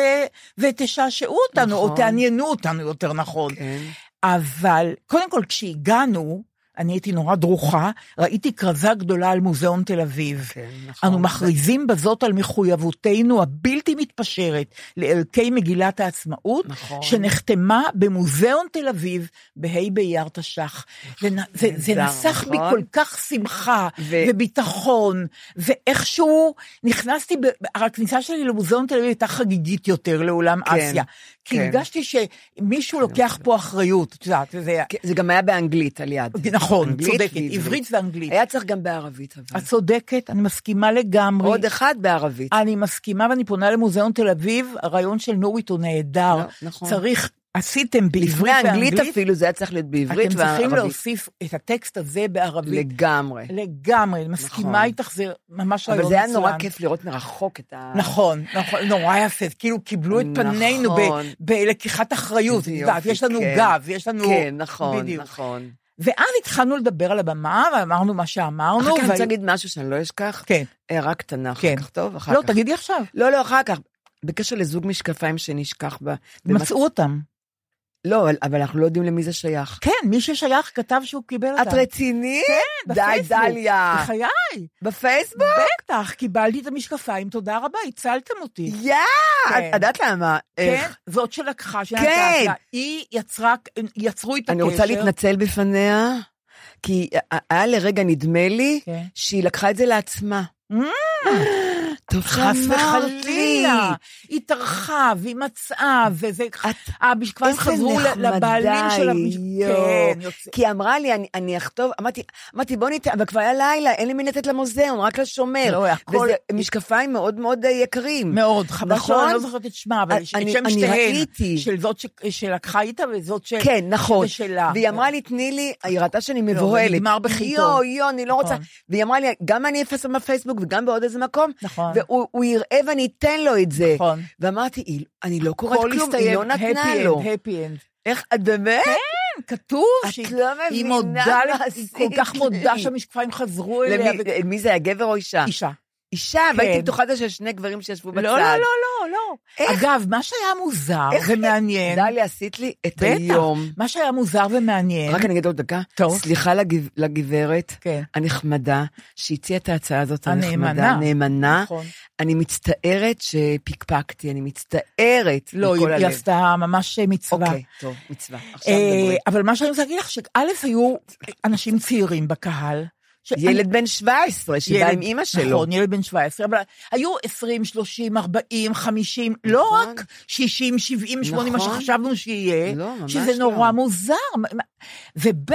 ותשעשעו אותנו, נכון. או תעניינו אותנו יותר נכון, כן. אבל קודם כל כשהגענו, אני הייתי נורא דרוכה, ראיתי כרזה גדולה על מוזיאון תל אביב. כן, נכון. אנו מכריזים בזאת על מחויבותנו הבלתי מתפשרת לערכי מגילת העצמאות, נכון. שנחתמה במוזיאון תל אביב, בהי באייר תש"ח. נכון. זה, זה, זה נסח נכון. מכל כך שמחה ו... וביטחון, ואיכשהו נכנסתי, ב... הכניסה שלי למוזיאון תל אביב הייתה חגיגית יותר לעולם כן. אסיה. כי הרגשתי שמישהו לוקח פה אחריות, את יודעת, זה גם היה באנגלית על יד. נכון, צודקת, עברית ואנגלית. היה צריך גם בערבית. את צודקת, אני מסכימה לגמרי. עוד אחד בערבית. אני מסכימה ואני פונה למוזיאון תל אביב, הרעיון של נורית הוא נהדר. צריך, עשיתם בעברית ואנגלית. לפני האנגלית אפילו זה היה צריך להיות בעברית ואנגלית. אתם צריכים להוסיף את הטקסט הזה בערבית. לגמרי. לגמרי, מסכימה איתך, זה ממש רעיון מצוין. אבל זה היה נורא כיף לראות מרחוק את ה... נכון, נורא יפה, כאילו קיבלו את פנינו בלקיחת אחריות. יש לנו גב, יש לנו... כן, נכון, נכון. ואז התחלנו לדבר על הבמה, ואמרנו מה שאמרנו. אחר כך אני רוצה להגיד משהו שאני לא אשכח. כן. רק קטנה, אחר כך טוב, אחר כך. לא, תגידי עכשיו. לא, לא, אחר כך. בקשר לזוג משקפיים שנשכח בה. מצאו אותם. לא, אבל אנחנו לא יודעים למי זה שייך. כן, מי ששייך כתב שהוא קיבל אותם. את רצינית? כן, בפייסבוק. די, דליה. בחיי. בפייסבוק? בטח, קיבלתי את המשקפיים, תודה רבה, הצלתם אותי. יאה, את יודעת למה? כן, זאת שלקחה, שנתת לה. היא יצרה, יצרו איתה קשר. אני רוצה להתנצל בפניה, כי היה לרגע נדמה לי, שהיא לקחה את זה לעצמה. חס וחלילה, היא תרחה והיא מצאה, וזה המשקפיים חזרו לבעלים של המשקפיים, כי אמרה לי, אני אכתוב, אמרתי בוא ניתן, אבל כבר היה לילה, אין לי מי לתת למוזיאון, רק לשומר, וזה משקפיים מאוד מאוד יקרים, מאוד, נכון, אני לא זוכרת את שמה, אבל את שם שתיהן, של זאת שלקחה איתה, וזאת שלה, כן, נכון, והיא אמרה לי, תני לי, היא ראתה שאני מבוהלת, יו, יו, אני לא רוצה, והיא אמרה לי, גם אני אפסם בפייסבוק, וגם בעוד איזה מקום, והוא יראה ואני אתן לו את זה. ואמרתי, אני לא קוראת כלום, היא לא נתנה לו. איך, באמת? כן, כתוב. את לא מבינה מה עשית. היא כל כך מודה שהמשקפיים חזרו אליה. מי זה, הגבר או אישה? אישה. אישה, והייתי בתוכה זה של שני גברים שישבו בצד. לא, לא, לא, לא. אגב, מה שהיה מוזר ומעניין. דליה, עשית לי את היום. מה שהיה מוזר ומעניין. רק אני אגיד עוד דקה. סליחה לגברת הנחמדה, שהציעה את ההצעה הזאת הנחמדה. נאמנה. אני מצטערת שפיקפקתי, אני מצטערת. לא, היא עשתה ממש מצווה. אוקיי, טוב, מצווה. אבל מה שאני רוצה להגיד לך, שא' היו אנשים צעירים בקהל, ילד בן שבע עשרה, שבא עם אמא שלו. נכון, ילד בן שבע עשרה, אבל היו עשרים, שלושים, ארבעים, חמישים, לא רק שישים, שבעים, שמונים, מה שחשבנו שיהיה, שזה נורא מוזר. וב'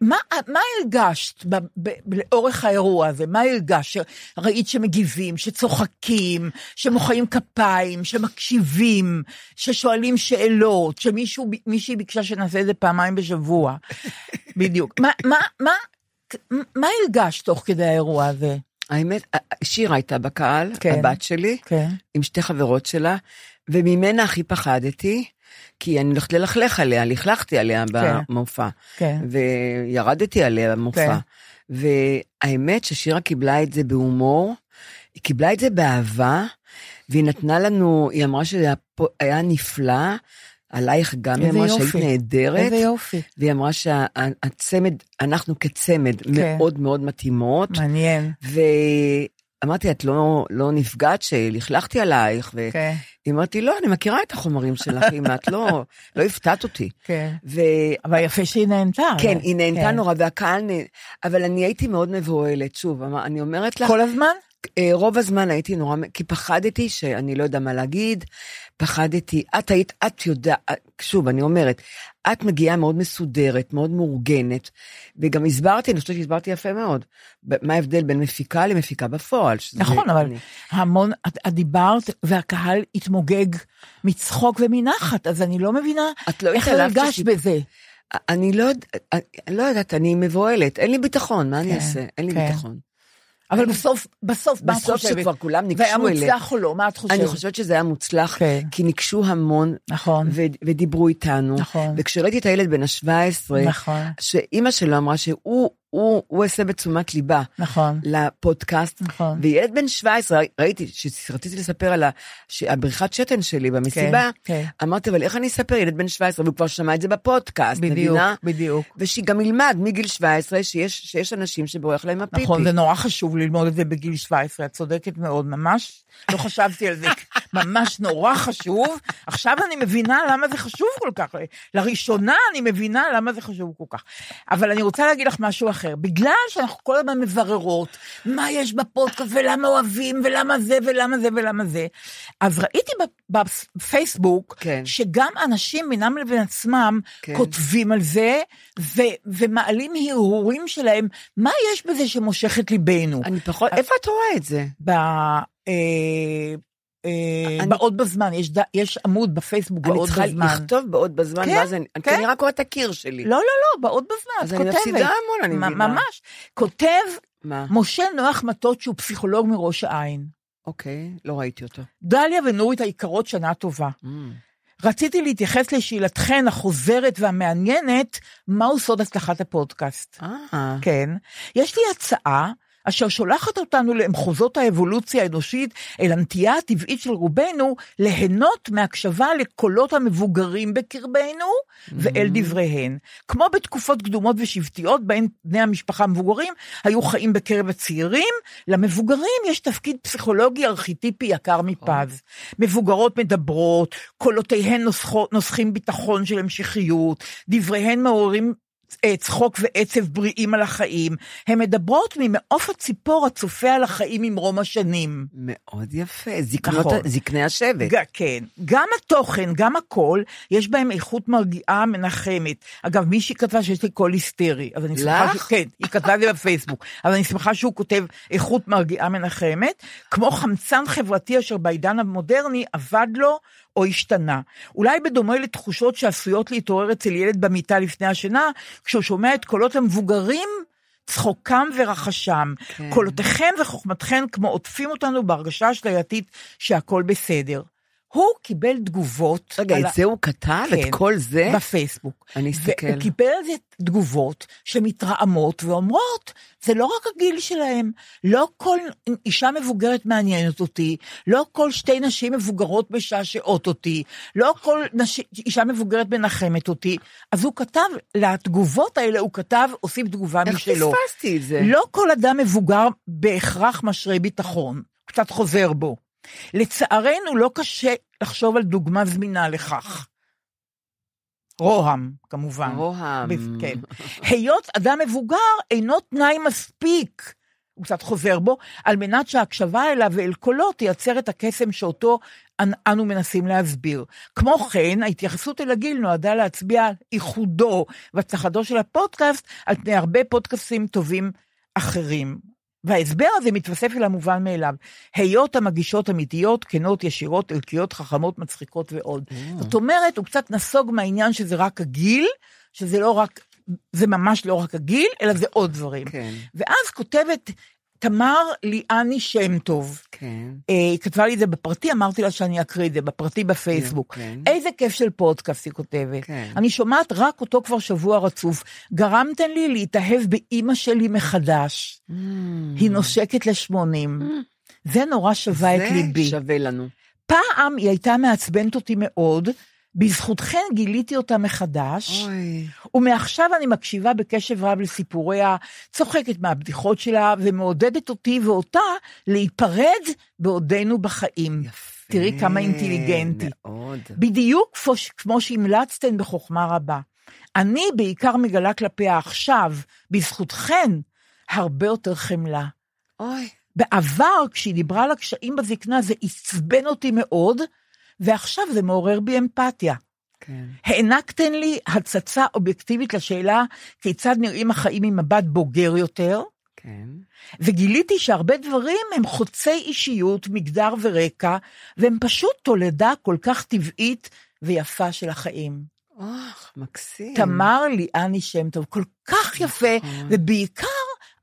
מה, מה הרגשת ב, ב, לאורך האירוע הזה? מה הרגשת? ראית שמגיבים, שצוחקים, שמוחאים כפיים, שמקשיבים, ששואלים שאלות, שמישהו, מישהי ביקשה שנעשה את זה פעמיים בשבוע. בדיוק. מה, מה, מה מה הרגשת תוך כדי האירוע הזה? האמת, שירה הייתה בקהל, כן, הבת שלי, כן. עם שתי חברות שלה, וממנה הכי פחדתי, כי אני הולכת ללכלך עליה, לכלכתי עליה כן. במופע, כן. וירדתי עליה במופע, כן. והאמת ששירה קיבלה את זה בהומור, היא קיבלה את זה באהבה, והיא נתנה לנו, היא אמרה שזה היה, היה נפלא, עלייך גם היא אמרה שהיית נהדרת, והיא אמרה שהצמד, אנחנו כצמד מאוד מאוד מתאימות, מעניין, ואמרתי, את לא נפגעת שלכלכתי עלייך, ואמרתי, לא, אני מכירה את החומרים שלך, אם את לא, לא הפתעת אותי, אבל יפה שהיא נהנתה, כן, היא נהנתה נורא, והקהל, אבל אני הייתי מאוד מבוהלת, שוב, אני אומרת לך, כל הזמן? רוב הזמן הייתי נורא, כי פחדתי שאני לא יודע מה להגיד, פחדתי, את היית, את יודע, שוב, אני אומרת, את מגיעה מאוד מסודרת, מאוד מאורגנת, וגם הסברתי, אני חושבת שהסברתי יפה מאוד, מה ההבדל בין מפיקה למפיקה בפועל. נכון, אבל המון, את דיברת, והקהל התמוגג מצחוק ומנחת, אז אני לא מבינה איך להרגש בזה. אני לא יודעת, אני מבועלת, אין לי ביטחון, מה אני אעשה? אין לי ביטחון. אבל בסוף, בסוף, מה את חושבת? בסוף שכבר כולם ניגשו אליה. והיה מוצלח או לא, מה את חושבת? אני חושבת שזה היה מוצלח, כי ניגשו המון, ודיברו איתנו. וכשראיתי את הילד בן ה-שבע עשרה, שאימא שלו אמרה שהוא עשה בתשומת ליבה, לפודקאסט, וילד בן שבע עשרה, ראיתי, שרציתי לספר על הבריחת שתן שלי במסיבה, אמרתי, אבל איך אני אספר? ילד בן שבע עשרה, והוא כבר שמע את זה בפודקאסט, מבינה? בדיוק, בדיוק. ושגם ילמד מגיל שבע עשרה, שיש אנשים שבורח להם הפיפי. נכון, זה נורא חשוב ללמוד את זה בגיל שבע עשרה, את צודקת מאוד, ממש, לא חשבתי על זה, ממש נורא חשוב, עכשיו אני מבינה למה זה חשוב כל כך, לראשונה אני מבינה למה זה חשוב כל כך, אבל אני רוצה להגיד לך משהו אחר, בגלל שאנחנו כל הזמן מבררות, מה יש בפודקאסט, ולמה אוהבים, ולמה זה, ולמה זה, ולמה זה, אז ראיתי בפייסבוק, שגם אנשים מינם לבין עצמם, כותבים על זה, ומעלים הרהורים שלהם, מה יש בזה שמושך את ליבנו? אני פחות, איפה את רואה את זה? ב... בעוד בזמן, יש עמוד בפייסבוק בעוד בזמן. אני צריכה לכתוב בעוד בזמן, ואז אני רק רואה את הקיר שלי. לא, לא, לא, בעוד בזמן, את כותבת. אז אני מפסידה המון, אני מבינה. ממש, כותב משה נוח מטות, שהוא פסיכולוג מראש העין. אוקיי, לא ראיתי אותו. דליה ונורית היקרות, שנה טובה. רציתי להתייחס לשאלתכן החוזרת והמעניינת, מהו סוד הצלחת הפודקאסט. כן, יש לי הצעה, אשר שולחת אותנו למחוזות האבולוציה האנושית, אל הנטייה הטבעית של רובנו, להנות מהקשבה לקולות המבוגרים בקרבנו, ואל דבריהן. כמו בתקופות קדומות ושבטיות, בהן בני המשפחה המבוגרים, היו חיים בקרב הצעירים, למבוגרים יש תפקיד פסיכולוגי ארכיטיפי יקר מפז. מבוגרות מדברות, קולותיהן נוסחים ביטחון של המשכיות, דבריהן מעוררים, צחוק ועצב בריאים על החיים, הן מדברות ממעוף הציפור הצופה על החיים עם רום השנים. מאוד יפה, זקנות, זקני השבט. כן, גם התוכן, גם הכל, יש בהם איכות מרגיעה מנחמת. אגב, מישהי כתבה שיש לי קול היסטרי, אז אני שמחה, ש... כן, היא כתבה לי בפייסבוק, אבל אני שמחה שהוא כותב איכות מרגיעה מנחמת, כמו חמצן חברתי אשר בעידן המודרני עבד לו, או השתנה. אולי בדומה לתחושות שעשויות להתעורר אצל ילד במיטה לפני השינה, כשהוא שומע את קולות המבוגרים, צחוקם ורחשם. כן. קולותיכם וחוכמתכם כמו עוטפים אותנו בהרגשה השלייתית שהכל בסדר. הוא קיבל תגובות. רגע, את ה... זה הוא כתב? כן, את כל זה? בפייסבוק. אני אסתכל. והוא קיבל תגובות שמתרעמות ואומרות, זה לא רק הגיל שלהם, לא כל אישה מבוגרת מעניינת אותי, לא כל שתי נשים מבוגרות משעשעות אותי, לא כל נש... אישה מבוגרת מנחמת אותי, אז הוא כתב, לתגובות האלה הוא כתב, עושים תגובה משלו. איך תפסתי את זה? לא כל אדם מבוגר בהכרח משרה ביטחון, קצת חוזר בו. לצערנו לא קשה לחשוב על דוגמה זמינה לכך. רוהם, כמובן. רוהם. כן. היות אדם מבוגר אינו תנאי מספיק, הוא קצת חוזר בו, על מנת שההקשבה אליו ואל קולו תייצר את הקסם שאותו אנו מנסים להסביר. כמו כן, ההתייחסות אל הגיל נועדה להצביע על ייחודו והצלחתו של הפודקאסט, על פני הרבה פודקאסטים טובים אחרים. וההסבר הזה מתווסף אל המובן מאליו, היות המגישות אמיתיות, כנות ישירות, ערכיות, חכמות, מצחיקות ועוד. Mm. זאת אומרת, הוא קצת נסוג מהעניין שזה רק הגיל, שזה לא רק, זה ממש לא רק הגיל, אלא זה עוד דברים. כן. ואז כותבת תמר ליאני שם טוב. כן. היא כתבה לי את זה בפרטי, אמרתי לה שאני אקריא את זה, בפרטי בפייסבוק. כן. איזה כיף של פודקאסט, היא כותבת. כן. אני שומעת רק אותו כבר שבוע רצוף. גרמתן לי להתאהב באימא שלי מחדש. Mm. היא נושקת לשמונים. Mm. זה נורא שווה זה את ליבי. זה שווה לנו. פעם היא הייתה מעצבנת אותי מאוד, בזכותכן גיליתי אותה מחדש, אוי. ומעכשיו אני מקשיבה בקשב רב לסיפוריה, צוחקת מהבדיחות שלה, ומעודדת אותי ואותה להיפרד בעודנו בחיים. יפה. תראי כמה אינטליגנטי. מאוד. בדיוק כמו שהמלצתן בחוכמה רבה. אני בעיקר מגלה כלפיה עכשיו, בזכותכן, הרבה יותר חמלה. אוי. בעבר, כשהיא דיברה על הקשיים בזקנה, זה עצבן אותי מאוד, ועכשיו זה מעורר בי אמפתיה. כן. הענקתן לי הצצה אובייקטיבית לשאלה, כיצד נראים החיים עם מבט בוגר יותר, כן. וגיליתי שהרבה דברים הם חוצי אישיות, מגדר ורקע, והם פשוט תולדה כל כך טבעית ויפה של החיים. אוח, מקסים. תמר ליאני שם טוב, כל כך יפה, נכון. ובעיקר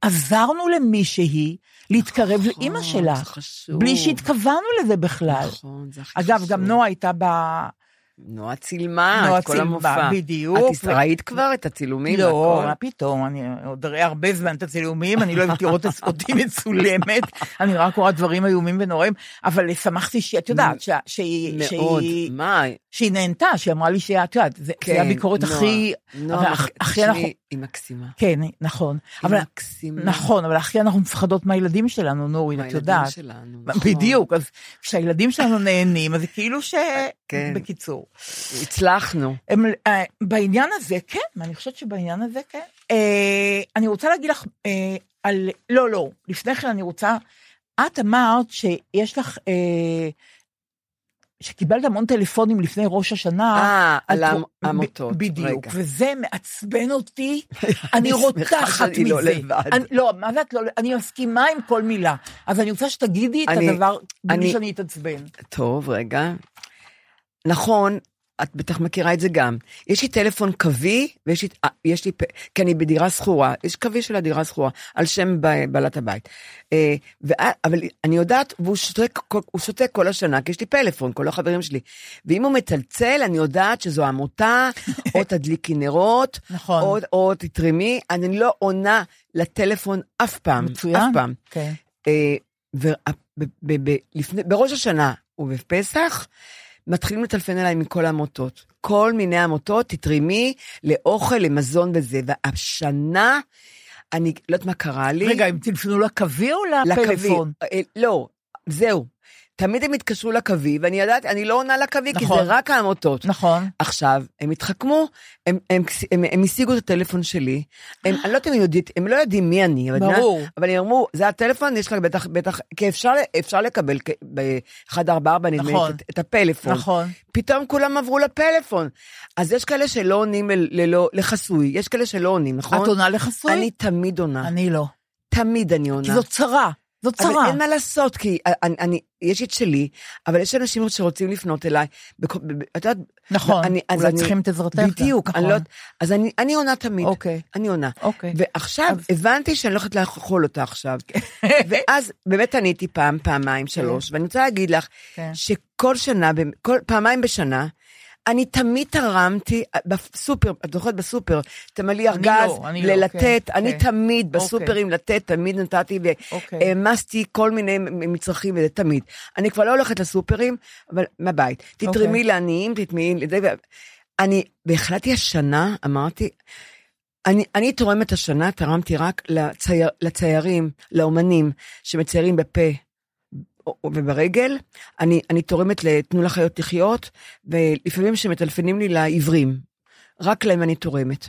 עזרנו למישהי, להתקרב נכון, לאמא שלה, בלי שהתכוונו לזה בכלל. נכון, אגב, חשוב. גם נועה הייתה ב... נועה צילמה, נועה את כל צילמה, המופע. בדיוק. את ראית ו... כבר את הצילומים? לא, מה פתאום, אני עוד ראה הרבה זמן את הצילומים, אני לא אוהבת לראות אותי מצולמת, אני רק רואה דברים איומים ונוראים, אבל שמחתי שאת יודעת, שה, שהיא, מאוד, שהיא, מה? שהיא נהנתה, שהיא אמרה לי שאת יודעת, זה כן, הביקורת נועה, הכי... נועה, אחרי, אחרי אנחנו... היא מקסימה. כן, נכון. היא אבל, מקסימה. נכון, אבל אחרי אנחנו מפחדות מהילדים שלנו, נורי, את יודעת. שלנו, בדיוק, אז כשהילדים שלנו נהנים, אז כאילו ש... כן. בקיצור. הצלחנו. הם, uh, בעניין הזה, כן, אני חושבת שבעניין הזה, כן. Uh, אני רוצה להגיד לך, uh, על, לא, לא, לפני כן אני רוצה, את אמרת שיש לך, uh, שקיבלת המון טלפונים לפני ראש השנה. אה, על העמותות. בדיוק, רגע. וזה מעצבן אותי, אני רותחת מזה. אני לא לבד. אני, לא, מה זה את לא, אני מסכימה עם כל מילה, אז אני רוצה שתגידי אני, את הדבר, אני, בלי שאני אתעצבן. טוב, רגע. נכון, את בטח מכירה את זה גם. יש לי טלפון קווי, ויש לי, יש לי, כי אני בדירה סחורה, יש קווי של הדירה סחורה, על שם בעלת הבית. אבל אני יודעת, והוא שותק, הוא שותק כל השנה, כי יש לי פלאפון, כל החברים שלי. ואם הוא מצלצל, אני יודעת שזו עמותה, או תדליקי נרות, נכון. או, או תתרימי, אני לא עונה לטלפון אף פעם. מצוין. אף פעם. Okay. ובראש השנה, ובפסח, מתחילים לטלפן אליי מכל העמותות, כל מיני העמותות, תתרימי לאוכל, למזון וזה, והשנה, אני לא יודעת מה קרה לי. רגע, הם תלפנו לקווי או לפלאפון? לא, זהו, תמיד הם התקשרו לקווי, ואני ידעת, אני לא עונה לקווי, כי זה רק העמותות. נכון. עכשיו, הם התחכמו, הם השיגו את הטלפון שלי, הם לא יודעים מי אני, אבל הם אמרו, זה הטלפון, יש לך בטח, בטח, כי אפשר לקבל ב-אחת ארבע ארבע, נדמה, את הפלאפון. נכון. פתאום כולם עברו לפלאפון. אז יש כאלה שלא עונים לחסוי, יש כאלה שלא עונים, נכון? את עונה לחסוי? אני תמיד עונה. אני לא. תמיד אני עונה. כי זאת צרה. זו צרה. אבל אין מה לעשות, כי אני, אני, יש את שלי, אבל יש אנשים שרוצים לפנות אליי. בכ, את יודעת, נכון, אני, אז אולי אני, צריכים את עזרתך. בדיוק. נכון. אני לא, אז אני, אני עונה תמיד. אוקיי. אני עונה. אוקיי. ועכשיו אז... הבנתי שאני לא יכולת לאכול אותה עכשיו. ואז באמת עניתי פעם, פעמיים, שלוש, ואני רוצה להגיד לך, שכל שנה, כל, פעמיים בשנה, אני תמיד תרמתי, בסופר, את זוכרת בסופר, תמלי ארגז, ללתת, אני תמיד בסופרים לתת, תמיד נתתי והמסתי כל מיני מצרכים, תמיד. אני כבר לא הולכת לסופרים, אבל מהבית. תתרמי לעניים, תתמיעי לזה. אני, בהחלטתי השנה, אמרתי, אני תורמת השנה, תרמתי רק לציירים, לאומנים, שמציירים בפה. וברגל, אני, אני תורמת לתנו לחיות לחיות, ולפעמים שמטלפנים לי לעברים, רק להם אני תורמת.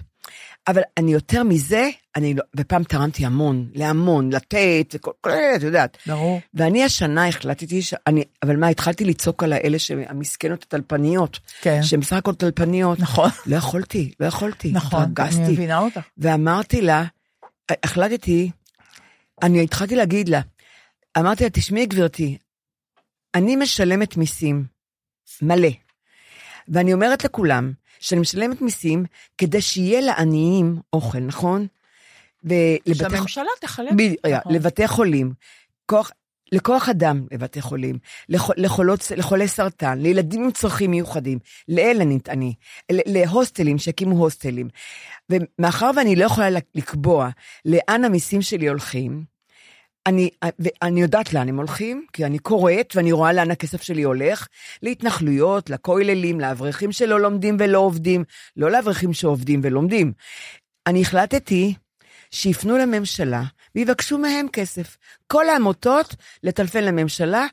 אבל אני יותר מזה, אני לא, ופעם תרמתי המון, להמון, לתת, וכל, כל, את יודעת. ברור. ואני השנה החלטתי, שאני, אבל מה, התחלתי לצוק על האלה שהמסכנות הטלפניות, כן. שהן בסך הכל טלפניות. נכון. לא יכולתי, לא יכולתי. נכון, התרגשתי, אני מבינה אותך. ואמרתי לה, החלטתי, אני התחלתי להגיד לה, אמרתי לה, תשמעי גברתי, אני משלמת מיסים, מלא, ואני אומרת לכולם, שאני משלמת מיסים, כדי שיהיה לעניים אוכל, נכון? שהממשלה תחלק. לבתי חולים, לכוח אדם לבתי חולים, לחולי סרטן, לילדים עם צרכים מיוחדים, לאלה נטעני, להוסטלים, שהקימו הוסטלים. ומאחר ואני לא יכולה לקבוע לאן המיסים שלי הולכים, אני, אני יודעת לאן הם הולכים, כי אני קוראת ואני רואה לאן הכסף שלי הולך, להתנחלויות, לכויללים, לאברכים שלא לומדים ולא עובדים, לא לאברכים שעובדים ולומדים. אני החלטתי שיפנו לממשלה ויבקשו מהם כסף. כל העמותות לטלפן לממשלה,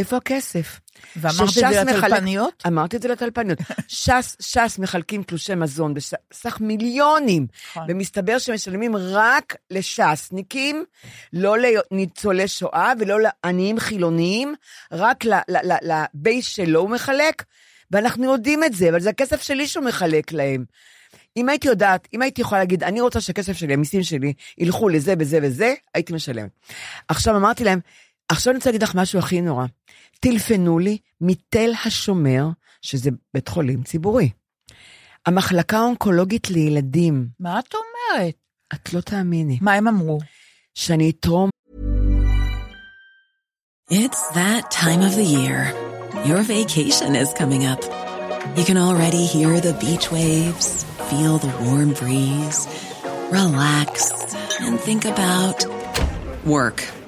איפה הכסף? ואמרת את זה לטלפניות? אמרתי את זה לטלפניות. שס, שס מחלקים תלושי מזון בסך מיליונים, ומסתבר שמשלמים רק לשסניקים, לא לניצולי שואה ולא לעניים חילוניים, רק לבייס שלו הוא מחלק, ואנחנו יודעים את זה, אבל זה הכסף שלי שהוא מחלק להם. אם הייתי יודעת, אם הייתי יכולה להגיד, אני רוצה שהכסף שלי, המיסים שלי, ילכו לזה וזה וזה, הייתי משלמת. עכשיו אמרתי להם, עכשיו אני רוצה להגיד לך משהו הכי נורא. טלפנו לי מתל השומר, שזה בית חולים ציבורי. המחלקה האונקולוגית לילדים. מה את אומרת? את לא תאמיני. מה הם אמרו? שאני אתרום. It's that time of the year. Your vacation is coming up. You can already hear the beach waves, feel the warm breeze, relax, and think about work.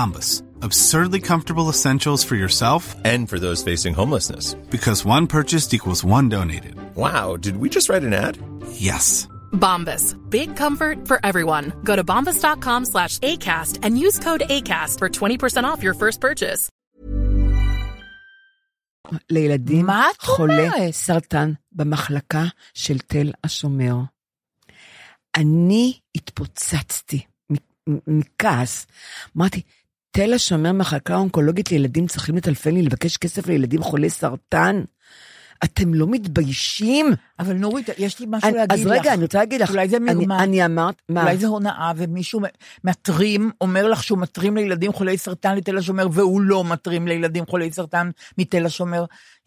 Bombas, absurdly comfortable essentials for yourself and for those facing homelessness. Because one purchased equals one donated. Wow, did we just write an ad? Yes. Bombas, big comfort for everyone. Go to bombas.com slash ACAST and use code ACAST for twenty percent off your first purchase. לילדים חולי סרטן במחלקה של תל השומר. אני התפוצצתי מכעס. אמרתי, תל השומר מחלקה אונקולוגית לילדים צריכים לטלפן לי לבקש כסף לילדים חולי סרטן? אתם לא מתביישים? אבל נורית, יש לי משהו להגיד לך. אז רגע, אני רוצה להגיד לך. אולי זה מרמה. אני אמרת, מה? אולי זה הונאה, ומישהו מטרים, אומר לך שהוא מטרים לילדים חולי סרטן לתל השומר, והוא לא מטרים לילדים חולי סרטן מתל השומר.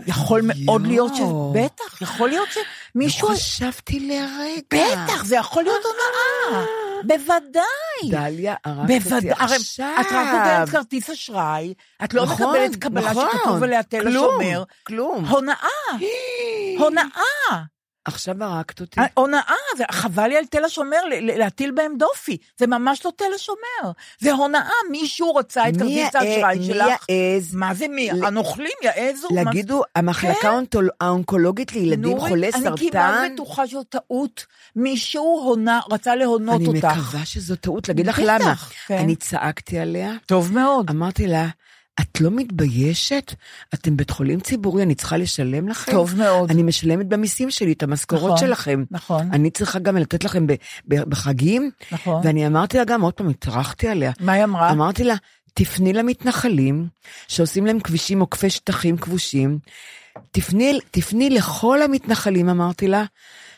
יכול מאוד להיות ש... בטח, יכול להיות שמישהו... לא חשבתי לרגע. בטח, זה יכול להיות הונאה. בוודאי. דליה, הרקת אותי עכשיו. את רק נותנת כרטיס אשראי, את לא מקבלת קבלה שכתוב עליה תל השומר. כלום. הונאה. הונאה. עכשיו הרקת אותי. הונאה, חבל לי על תל השומר להטיל בהם דופי. זה ממש לא תל השומר. זה הונאה, מישהו רוצה את כרטיס האשראי שלך. מי יעז? מה זה מי? הנוכלים יעזו? להגידו, המחלקה האונקולוגית לילדים חולי סרטן. אני כמעט בטוחה שזו טעות. מישהו רצה להונות אותך. אני מקווה שזו טעות. להגיד לך למה? אני צעקתי עליה. טוב מאוד. אמרתי לה, את לא מתביישת? אתם בית חולים ציבורי, אני צריכה לשלם לכם? טוב מאוד. אני משלמת במיסים שלי, את המשכורות שלכם. נכון. אני צריכה גם לתת לכם בחגים. נכון. ואני אמרתי לה גם, עוד פעם, התרחתי עליה. מה היא אמרה? אמרתי לה, תפני למתנחלים, שעושים להם כבישים עוקפי שטחים כבושים, תפני, תפני לכל המתנחלים, אמרתי לה,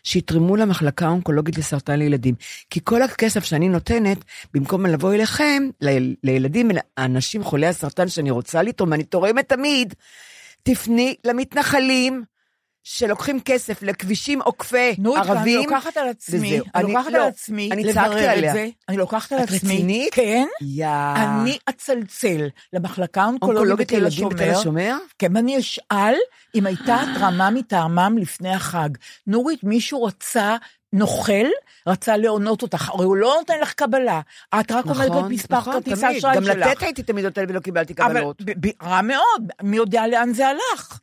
שיתרמו למחלקה האונקולוגית לסרטן לילדים. כי כל הכסף שאני נותנת, במקום לבוא אליכם, ליל, לילדים, האנשים חולי הסרטן שאני רוצה לתרום, אני תורמת תמיד, תפני למתנחלים, שלוקחים כסף לכבישים עוקפי ערבים. אני לוקחת על עצמי, אני לוקחת על עצמי, אני צעקתי עליה. אני לוקחת על עצמי. את רצינית? כן. אני אצלצל למחלקה אונקולוגית לילדים בתל השומר. כן, אני אשאל אם הייתה התרמה מטעמם לפני החג. נורית, מישהו רצה נוכל, רצה להונות אותך, הרי הוא לא נותן לך קבלה, את רק אומרת את מספר כרטיסה שלך. גם לתת הייתי תמיד נותן ולא קיבלתי קבלות. רע מאוד, מי יודע לאן זה הלך?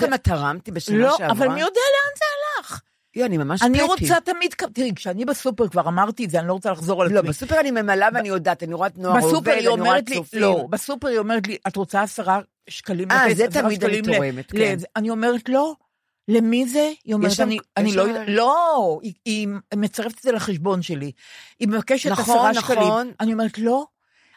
כמה תרמתי בשנה שעברה? לא, אבל מי יודע לאן זה הלך? אני ממש פטי. אני רוצה תמיד, תראי, כשאני בסופר כבר אמרתי את זה, אני לא רוצה לחזור על עצמי. לא, בסופר אני ממלאה ואני יודעת, אני רואה את נוער עובד, אני רואה את צופים. לא, בסופר היא אומרת לי, את רוצה עשרה שקלים? אה, זה תמיד אני תורמת, כן. אני אומרת, לא, למי זה? היא אומרת, אני, אני לא, לה... לא, היא, היא מצרפת את זה לחשבון שלי, היא מבקשת נכון, עשרה נכון. שקלים, אני אומרת, לא,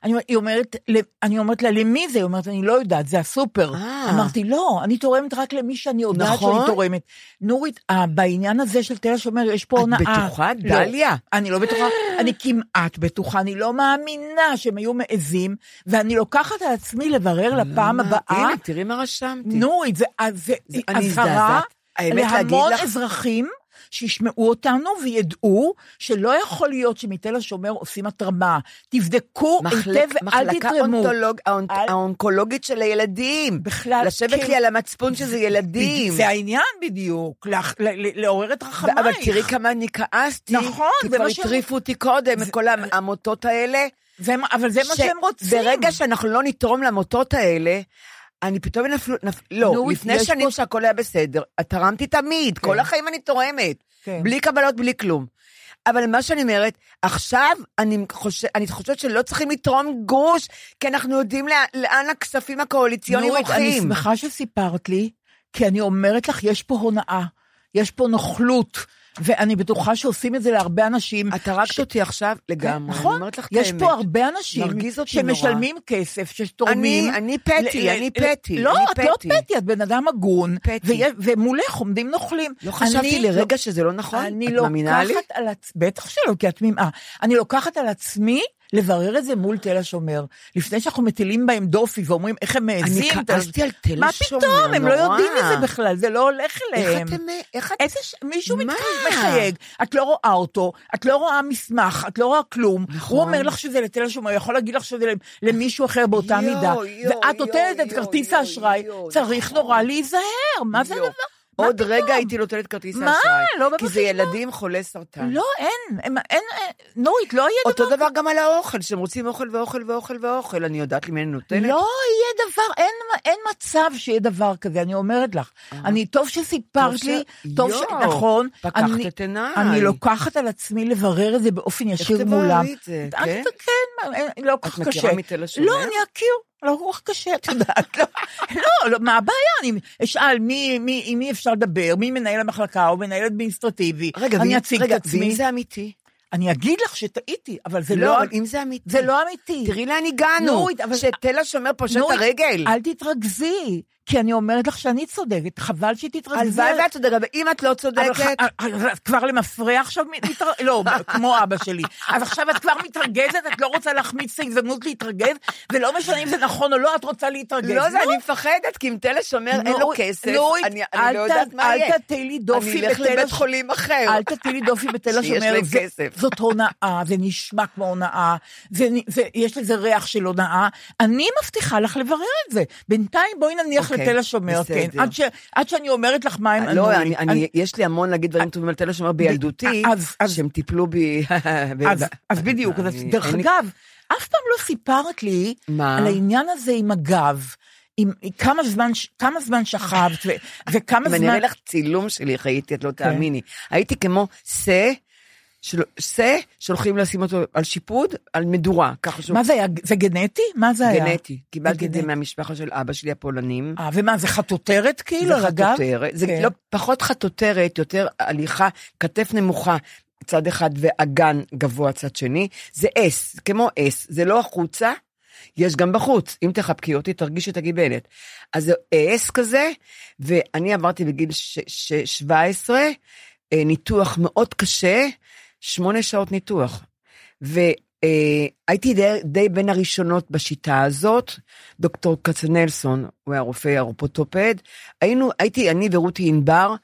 אני, היא אומרת, אני אומרת לה, למי זה? היא אומרת, אני לא יודעת, זה הסופר, אה. אמרתי, לא, אני תורמת רק למי שאני יודעת נכון? שאני תורמת, נורית, בעניין הזה של תל השומר, יש פה הונאה, את בטוחה, לא, דליה? אני לא בטוחה, אני כמעט בטוחה, אני לא מאמינה שהם היו מעזים, ואני לוקחת על עצמי לברר לפעם הבאה, הנה, תראי מה רשמתי, נורית, זה, זה, זה הזהרה, להמון אזרחים שישמעו אותנו וידעו שלא יכול להיות שמתל השומר עושים התרמה, תבדקו היטב ואל תתרמו. מחלקה האונקולוגית של הילדים, לשבת לי על המצפון שזה ילדים. זה העניין בדיוק, לעורר את רחמייך. אבל תראי כמה אני כעסתי, כי כבר הטריפו אותי קודם את כל העמותות האלה. אבל זה מה שהם רוצים. ברגע שאנחנו לא נתרום לעמותות האלה, אני פתאום נפלו, נפל, לא, לפני שנים שהכל היה בסדר, תרמתי תמיד, כל החיים אני תורמת, בלי קבלות, בלי כלום. אבל מה שאני אומרת, עכשיו אני חושבת, אני חושבת שלא צריכים לתרום גוש, כי אנחנו יודעים לאן הכספים הקואליציוניים הולכים. אני שמחה שסיפרת לי, כי אני אומרת לך, יש פה הונאה, יש פה נוכלות, ואני בטוחה שעושים את זה להרבה אנשים. את הרגת אותי עכשיו לגמרי. נכון, יש פה הרבה אנשים שמשלמים כסף, שתורמים. אני פטי, אני פטי. לא, את לא פטי, את בן אדם הגון, ומולך עומדים נוכלים. לא חשבתי לרגע שזה לא נכון? את מאמינה לי? בטח שלא, כי את תמימה. אני לוקחת על עצמי, לברר את זה מול תל השומר, לפני שאנחנו מטילים בהם דופי, ואומרים איך הם מעזים. אני כעסתי על תל השומר, מה פתאום, הם לא יודעים את זה בכלל, זה לא הולך אליהם. איך אתם, מישהו מחייג, את לא רואה אותו, את לא רואה מסמך, את לא רואה כלום, הוא אומר לך שזה לתל השומר, הוא יכול להגיד לך שזה למישהו אחר באותה מידה, ואת נותנת את כרטיס האשראי, צריך נורא להיזהר, מה זה הדבר? עוד רגע הייתי נותנת כרטיס האשראי, כי זה ילדים חולי סרטן. לא, אין, נורית, לא יהיה דבר. אותו דבר גם על האוכל, שהם רוצים אוכל ואוכל ואוכל ואוכל, אני יודעת למי אני נותנת. לא יהיה דבר, אין מצב שיהיה דבר כזה, אני אומרת לך. אני, טוב שסיפרת לי, טוב שנכון, אני לוקחת על עצמי לברר את זה באופן ישיר מולם. איך תבררי את זה, כן? לא כך קשה. את מכירה מתל השומר? לא, אני אכיר. לא רוח קשה, את יודעת, לא, מה הבעיה, אני אשאל מי אפשר לדבר, מי מנהל המחלקה או מנהל אדמיניסטרטיבי, אני אציג את עצמי. ואם זה אמיתי? אני אגיד לך שטעיתי, אבל זה לא אמיתי. זה לא אמיתי. תראי לאן הגענו, שתל השומר פושט את הרגל. אל תתרגזי, כי אני אומרת לך שאני צודקת, חבל שתתרגזי. הלוואי ואת צודקת, ואם את לא צודקת... כבר למפרע עכשיו, לא, כמו אבא שלי. אז עכשיו את כבר מתרגזת, את לא רוצה להחמיץ את ההזדמנות להתרגז, ולא משנה אם זה נכון או לא, את רוצה להתרגז. לא, אני מפחדת, כי אם תל השומר אין לו כסף, אני לא יודעת מה יהיה. אל תתאי לי דופי בתל השומר. אל תתאי לי דופי בתל השומר. זאת הונאה, זה נשמע כמו הונאה, יש לזה ריח של הונאה. אני מבטיחה לך לברר את זה. בינתיים בואי נניח לתל השומר, כן. עד שאני אומרת לך מה הם... לא, יש לי המון להגיד דברים טובים על תל השומר בילדותי, שהם טיפלו בי... אז בדיוק, דרך אגב, אף פעם לא סיפרת לי על העניין הזה עם הגב, כמה זמן, כמה זמן שכבת, וכמה זמן... ונראה לך צילום שלי, חייתי, את לא תאמיני. הייתי כמו סה, סה, שהולכים לשים אותו על שיפוד, על מדורה. מה זה היה? זה גנטי? מה זה היה? גנטי. קיבלתי את זה מהמשפחה של אבא שלי הפולנים. ומה, זה חטוטרת כאילו? זה חטוטרת. זה לא פחות חטוטרת, יותר הליכה, כתף נמוכה, צד אחד ואגן גבוה צד שני. זה אס, כמו אס. זה לא החוצה, יש גם בחוץ. אם תחבקי אותי, תרגיש את הגיבלת. אז זה אס כזה, ואני עברתי בגיל שבע עשרה, ניתוח מאוד קשה, שמונה שעות ניתוח, והייתי די, די בין הראשונות בשיטה הזאת, דוקטור קצנלסון, הוא היה רופא האורתופד, היינו, הייתי אני ורותי אינבר,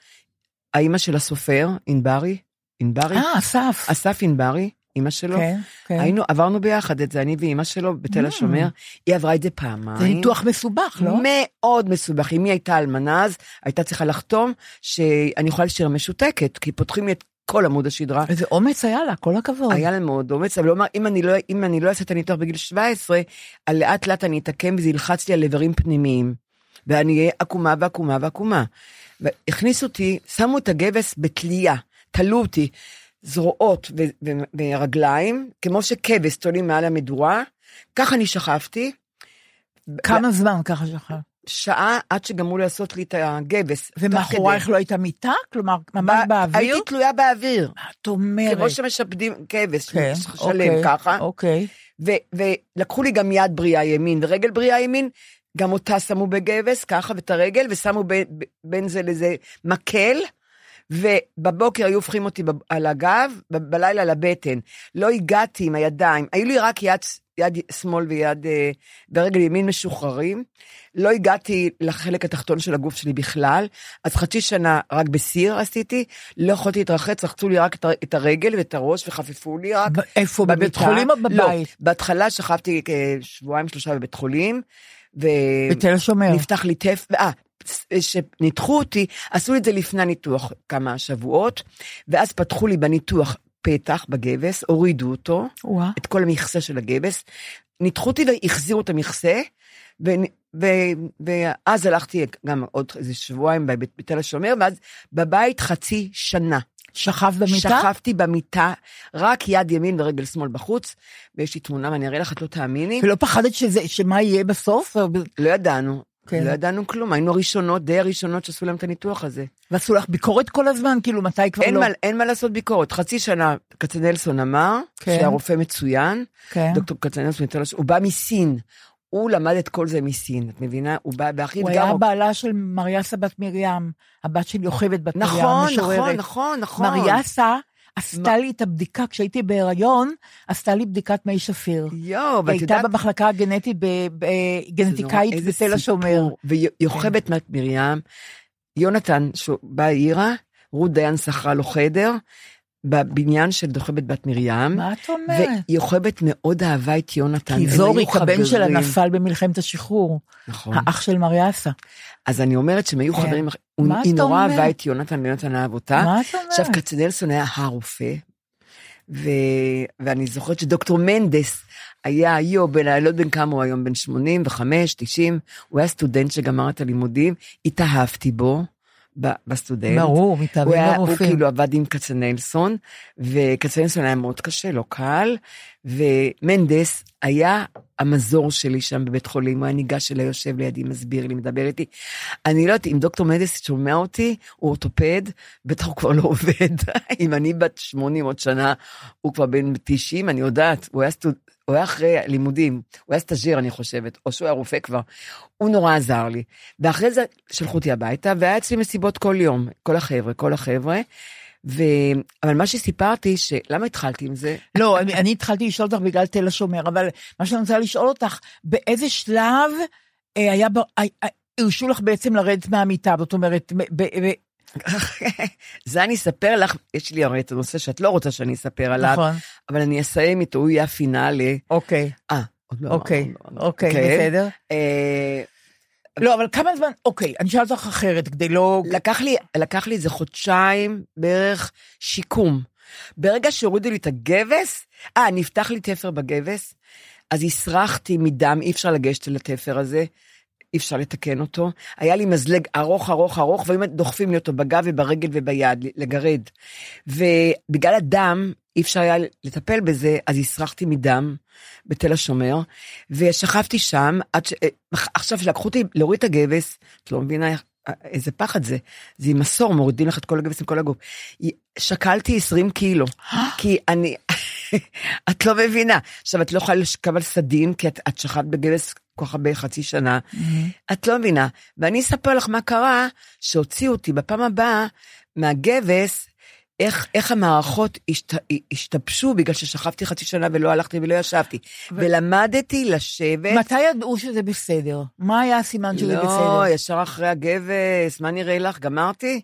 האמא של הסופר, אינברי, אינברי, אה, אסף, אסף אינברי, אמא שלו, כן, כן. היינו, עברנו ביחד את זה, אני ואמא שלו בתל השומר, mm. היא עברה את זה פעמיים. זה ניתוח מסובך, לא? מאוד מסובך, אם היא הייתה אלמנה, אז הייתה צריכה לחתום, שאני יכולה לשיר משותקת, כי פותחים את כל עמוד השדרה. איזה אומץ היה לה, כל הכבוד. היה לה מאוד אומץ, אבל אומר, אם אני לא, אם אני לא אעשה את הניתוח בגיל שבע עשרה, על לאט לאט אני אתקם, וזה ילחץ לי על איברים פנימיים, ואני אהיה עקומה ועקומה ועקומה. והכניס אותי, שמו את הגבס בתלייה, תלו אותי, זרועות ו- ו- ורגליים, כמו שכבס תולים מעל המדורה, ככה אני שכבתי. כמה ו... זמן ככה שכב? שעה עד שגמרו לעשות לי את הגבס. ומאחורייך לא הייתה מיטה? כלומר, ממש בא, באוויר? הייתי תלויה באוויר. מה את אומרת? כמו שמשפדים גבס, okay, ששלם okay, ככה. אוקיי. Okay. ולקחו לי גם יד בריאה ימין, ורגל בריאה ימין, גם אותה שמו בגבס, ככה, ואת הרגל, ושמו ב, ב, בין זה לזה מקל, ובבוקר היו הופכים אותי על הגב, בלילה על הבטן. לא הגעתי עם הידיים, היו לי רק יד, יד שמאל ויד, ברגל ימין משוחררים. לא הגעתי לחלק התחתון של הגוף שלי בכלל, אז חצי שנה רק בסיר עשיתי, לא יכולתי להתרחץ, רחצו לי רק את הרגל ואת הראש, וחפפו לי רק. איפה, בבית חולים או בבית? לא, בהתחלה שכבתי שבועיים שלושה בבית חולים, בתל השומר. ונפתח לי טף, אה, שניתחו אותי, עשו את זה לפני ניתוח כמה שבועות, ואז פתחו לי בניתוח פתח בגבס, הורידו אותו, ווא. את כל המכסה של הגבס, ניתחו אותי והחזירו את המכסה, ו... ו... ואז הלכתי גם עוד איזה שבועיים בתל השומר, ואז בבית חצי שנה. שכב במיטה? שכבתי במיטה, רק יד ימין ורגל שמאל בחוץ, ויש לי תמונה, ואני אראה לך, את לא תאמיני. ולא פחדת שזה, שמה יהיה בסוף? לא ידענו. כן. לא ידענו כלום, היינו ראשונות, די הראשונות שעשו להם את הניתוח הזה. ועשו לך ביקורת כל הזמן, כאילו מתי כבר אין לא... מה, אין מה לעשות ביקורת, חצי שנה, קצנלסון אמר, כן. שהרופא מצוין, כן. דוקטור קצנלסון, הוא בא מסין, הוא למד את כל זה מסין, את מבינה? הוא בא באחיד גם... הוא היה בעלה של מריאסה בת מרים, הבת של יוכבד בת מרים, נכון, משוררת. נכון, נכון, נכון. מריאסה... עשתה לי את הבדיקה, כשהייתי בהיריון, עשתה לי בדיקת מי שפיר. יו, ואת יודעת... הייתה במחלקה הגנטית, גנטיקאית בתל השומר. ויוכבת מת מרים, יונתן, שבא עירה, רות דיין שכרה לו חדר, בבניין של יוכבת בת מרים. מה את אומרת? ויוכבת מאוד אהבה את יונתן. כי זורי, הבן שלה נפל במלחמת השחרור. נכון. האח של מריאסה. אז אני אומרת שהם היו חברים, היא נורא אהבה את יונתן, ויונתן אהב אותה. מה אתה אומר? עכשיו קצנלסון היה הרופא, ואני זוכרת שדוקטור מנדס היה היום, לא בין כמה הוא היום, בין שמונים וחמש, תשעים, הוא היה סטודנט שגמר את הלימודים, התאהבתי בו, בסטודנט. ברור, מתאהבים ברופאים. הוא כאילו עבד עם קצנלסון, וקצנלסון היה מאוד קשה, לא קל, ומנדס היה המזור שלי שם בבית חולים, הוא היה ניגש שלה, יושב לידי, מסביר לי, מדבר איתי. אני לא יודעת, אם דוקטור מנדס שומע אותי, הוא אורתופד, בטח הוא כבר לא עובד, אם אני בת שמונים עוד שנה, הוא כבר בן תשעים, אני יודעת, הוא היה סטודנט, הוא היה אחרי לימודים, הוא היה סטאז'ר אני חושבת, או שהוא היה רופא כבר, הוא נורא עזר לי, ואחרי זה שלחו אותי הביתה, והיה אצלי מסיבות כל יום, כל החבר'ה, כל החבר'ה, ו... אבל מה שסיפרתי, שלמה התחלתי עם זה? לא, אני, אני התחלתי לשאול אותך בגלל תל השומר, אבל מה שאני רוצה לשאול אותך, באיזה שלב היה, הרשו לך בעצם לרדת מהמיטה, זאת אומרת, ב... ב... זה אני אספר לך, יש לי הרי את הנושא שאת לא רוצה שאני אספר עליו, אבל אני אסיים איתו, הוא יהיה הפינאלי. אוקיי. אה, אוקיי, אוקיי, בסדר. לא, אבל כמה זמן, אוקיי, אני שאלת לך אחרת, כדי לא... לקח לי איזה חודשיים בערך שיקום. ברגע שהורידו לי את הגבס, אה, נפתח לי תפר בגבס, אז הסרחתי מדם, אי אפשר לגשת לתפר הזה, אי אפשר לתקן אותו, היה לי מזלג ארוך, ארוך, ארוך, ואם דוחפים לי אותו בגב וברגל וביד, לגרד, ובגלל הדם, אי אפשר היה לטפל בזה, אז הסרחתי מדם, בתל השומר, ושכבתי שם, עד ש... עכשיו שלקחו אותי להוריד את הגבס, את לא מבינה איזה פחד זה, זה עם מסור, מורידים לך את כל הגבס עם כל הגוף, שקלתי עשרים קילו, כי אני, את לא מבינה, עכשיו את לא יכולה לשכב על סדין, כי את, את שכבת בגבס, ככה בחצי שנה, את לא מבינה, ואני אספר לך מה קרה, שהוציאו אותי בפעם הבאה, מהגבס, איך, איך המערכות השת, השתפשו, בגלל ששכבתי חצי שנה, ולא הלכתי ולא ישבתי, ו... ולמדתי לשבת. מתי ידעו שזה בסדר? מה היה הסימן שזה לא, בסדר? לא, ישר אחרי הגבס, מה נראה לך? גמרתי?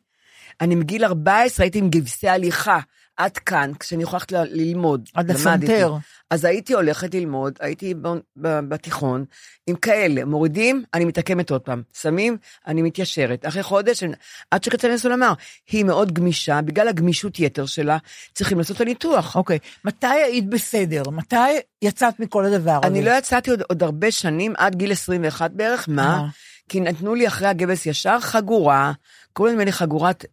אני מגיל ארבע עשרה, הייתי עם גבסי הליכה, עד כאן, כשאני הולכת ללמוד, עד הסנטר. אז הייתי הולכת ללמוד, הייתי בתיכון, עם כאלה, מורידים, אני מתעקמת עוד פעם, שמים, אני מתיישרת. אחרי חודש, עד שקצנלסון אמר, היא מאוד גמישה, בגלל הגמישות יתר שלה, צריכים לעשות את הניתוח. אוקיי, מתי היית בסדר? מתי יצאת מכל הדבר? אני לא יצאתי עוד הרבה שנים, עד גיל עשרים ואחת בערך, מה? כי נתנו לי אחרי הגבס ישר חגורה, כל מיני חגורת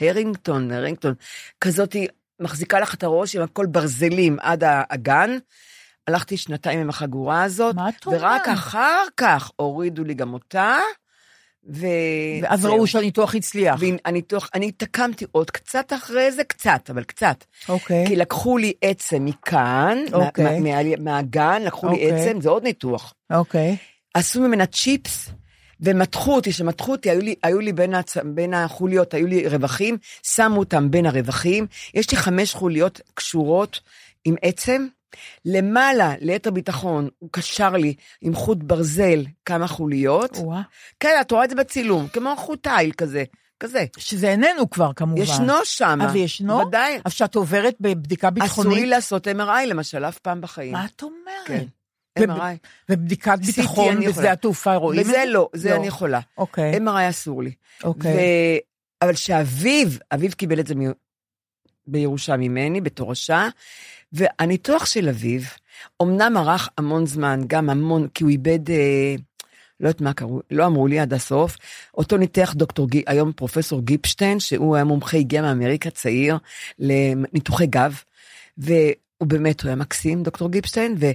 הרינגטון, הרינגטון, כזאת מחזיקה לך את הראש עם הכל ברזלים עד האגן, הלכתי שנתיים עם החגורה הזאת, ורק אחר כך הורידו לי גם אותה, ואז ראו שהניתוח הצליח. והניתוח, אני תקמתי עוד קצת אחרי זה, קצת, אבל קצת. אוקיי. כי לקחו לי עצם מכאן, מהגן, לקחו לי עצם, זה עוד ניתוח. אוקיי. עשו ממנה צ'יפס, ומתחו אותי, שמתחו אותי, היו לי, היו לי בין, הצ... בין החוליות, היו לי רווחים, שמו אותם בין הרווחים, יש לי חמש חוליות קשורות עם עצם, למעלה, ליתר ביטחון, הוא קשר לי עם חוט ברזל כמה חוליות, ווא. כן, את רואה את זה בצילום, כמו חוט תיל כזה, כזה. שזה איננו כבר כמובן. ישנו שם. אבל ישנו? ודאי. אבל שאת עוברת בבדיקה ביטחונית? עשוי לעשות אם אר איי למשל, אף פעם בחיים. מה את אומרת? כן. ובדיקת ביטחון בזה התעופה רואים? בזה לא, זה אני יכולה. אם אר איי אסור לי. אבל שאביו, אביו קיבל את זה בירושה ממני, בתורשה, והניתוח של אביו, אמנם ערך המון זמן, גם המון, כי הוא איבד, לא יודעת מה קראו, לא אמרו לי עד הסוף, אותו ניתח דוקטור, היום פרופסור גיפשטיין, שהוא היה מומחה, הגיע מאמריקה צעיר, לניתוחי גב, והוא באמת, הוא היה מקסים, דוקטור גיפשטיין, ו...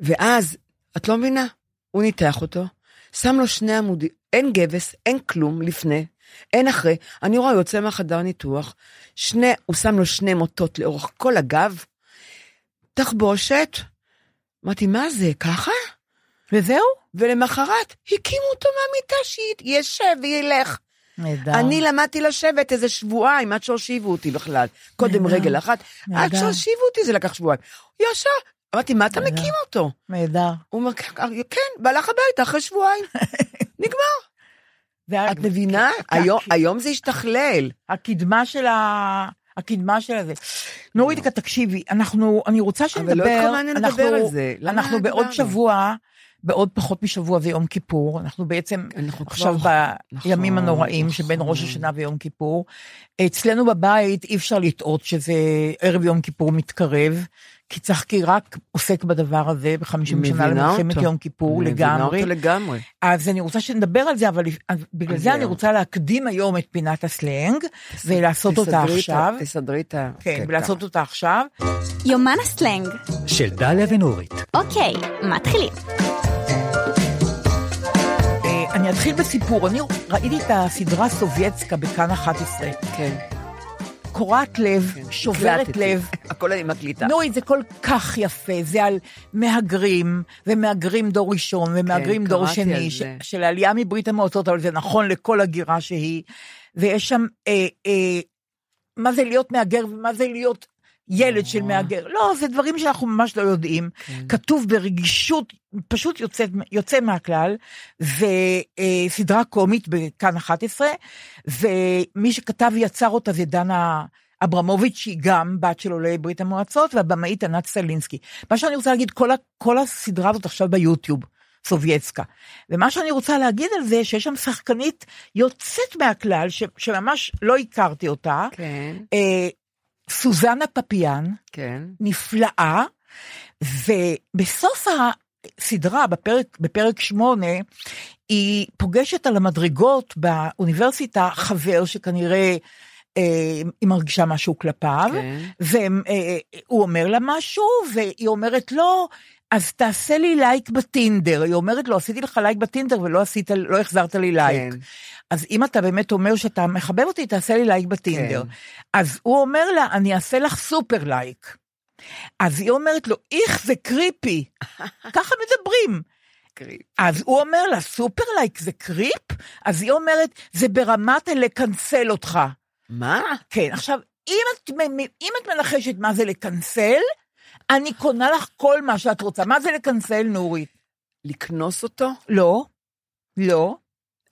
ואז, את לא מבינה, הוא ניתח אותו, שם לו שני עמודים, אין גבס, אין כלום לפני, אין אחרי, אני רואה, יוצא מהחדר ניתוח, שני, הוא שם לו שני מוטות לאורך כל הגב, תחבושת, אמרתי, מה זה, ככה? וזהו? ולמחרת, הקימו אותו מהמיטה שהיא ישב וילך. נדע. אני למדתי לשבת איזה שבועיים, עד שהושיבו אותי בכלל, קודם נדע. רגל אחת, נדע. עד שהושיבו אותי זה לקח שבועיים, ישר, אמרתי, מה אתה מקים אותו? מידע. הוא אומר, כן, בהלך הביתה, אחרי שבועיים. נגמר. את מבינה? היום זה השתכלל. הקדמה של ה... הקדמה של הזה. נורית, תקשיבי, אנחנו, אני רוצה שנדבר... אבל לא התכווננו לדבר על זה. אנחנו בעוד שבוע, בעוד פחות משבוע ויום כיפור, אנחנו בעצם עכשיו בימים הנוראים, שבין ראש השנה ויום כיפור, אצלנו בבית אי אפשר לטעות שזה ערב יום כיפור מתקרב, כי צחקי רק עוסק בדבר הזה, בחמישים שנה למלחמת יום כיפור, לגמרי. לגמרי. אז אני רוצה שנדבר על זה, אבל בגלל זה אני רוצה להקדים היום את פינת הסלנג, ולעשות אותה עכשיו. תסדרי את ה... כן, ולעשות אותה עכשיו. יומן הסלנג. של דליה ונורית. אוקיי, מתחילים. אני אתחיל בסיפור, אני ראיתי את הסדרה סובייצקה בכאן אחת עשרה. כן. קורת לב, כן, שוברת לב. הכל אני מקליטה. נוי, זה כל כך יפה, זה על מהגרים, ומהגרים דור ראשון, ומהגרים כן, דור שני, ש- של העלייה מברית המועצות, אבל זה נכון לכל הגירה שהיא, ויש שם, אה, אה, מה זה להיות מהגר, ומה זה להיות ילד או. של מהגר, לא, זה דברים שאנחנו ממש לא יודעים, כן. כתוב ברגישות, פשוט יוצא, יוצא מהכלל, וסדרה קומית בכאן אחת עשרה, ומי שכתב ויצר אותה זה דנה אברמוביץ', שהיא גם בת של עולי ברית המועצות, והבמאית ענת סלינסקי. מה שאני רוצה להגיד, כל, כל הסדרה הזאת עכשיו ביוטיוב, סובייצקה, ומה שאני רוצה להגיד על זה, שיש שם שחקנית יוצאת מהכלל, ש, שממש לא הכרתי אותה, כן. אה, סוזן פפיאן, כן. נפלאה, ובסוף הסדרה, בפרק, בפרק שמונה, היא פוגשת על המדרגות באוניברסיטה, חבר שכנראה אה, היא מרגישה משהו כלפיו, כן. והוא אומר לה משהו, והיא אומרת לו, אז תעשה לי לייק בטינדר, היא אומרת לו, עשיתי לך לייק בטינדר, ולא עשית, לא החזרת לי לייק, כן. אז אם אתה באמת אומר שאתה מחבב אותי, תעשה לי לייק בטינדר, כן. אז הוא אומר לה, אני אעשה לך סופר לייק, אז היא אומרת לו, איך זה קריפי, ככה מדברים, קריפ. אז הוא אומר לה, סופר לייק זה קריפ, אז היא אומרת, זה ברמת לקנסל אותך, מה? כן, עכשיו, אם את, אם את מנחשת מה זה לקנסל, אני קונה לך כל מה שאת רוצה. מה זה לקנסל, נורית? לקנוס אותו? לא, לא,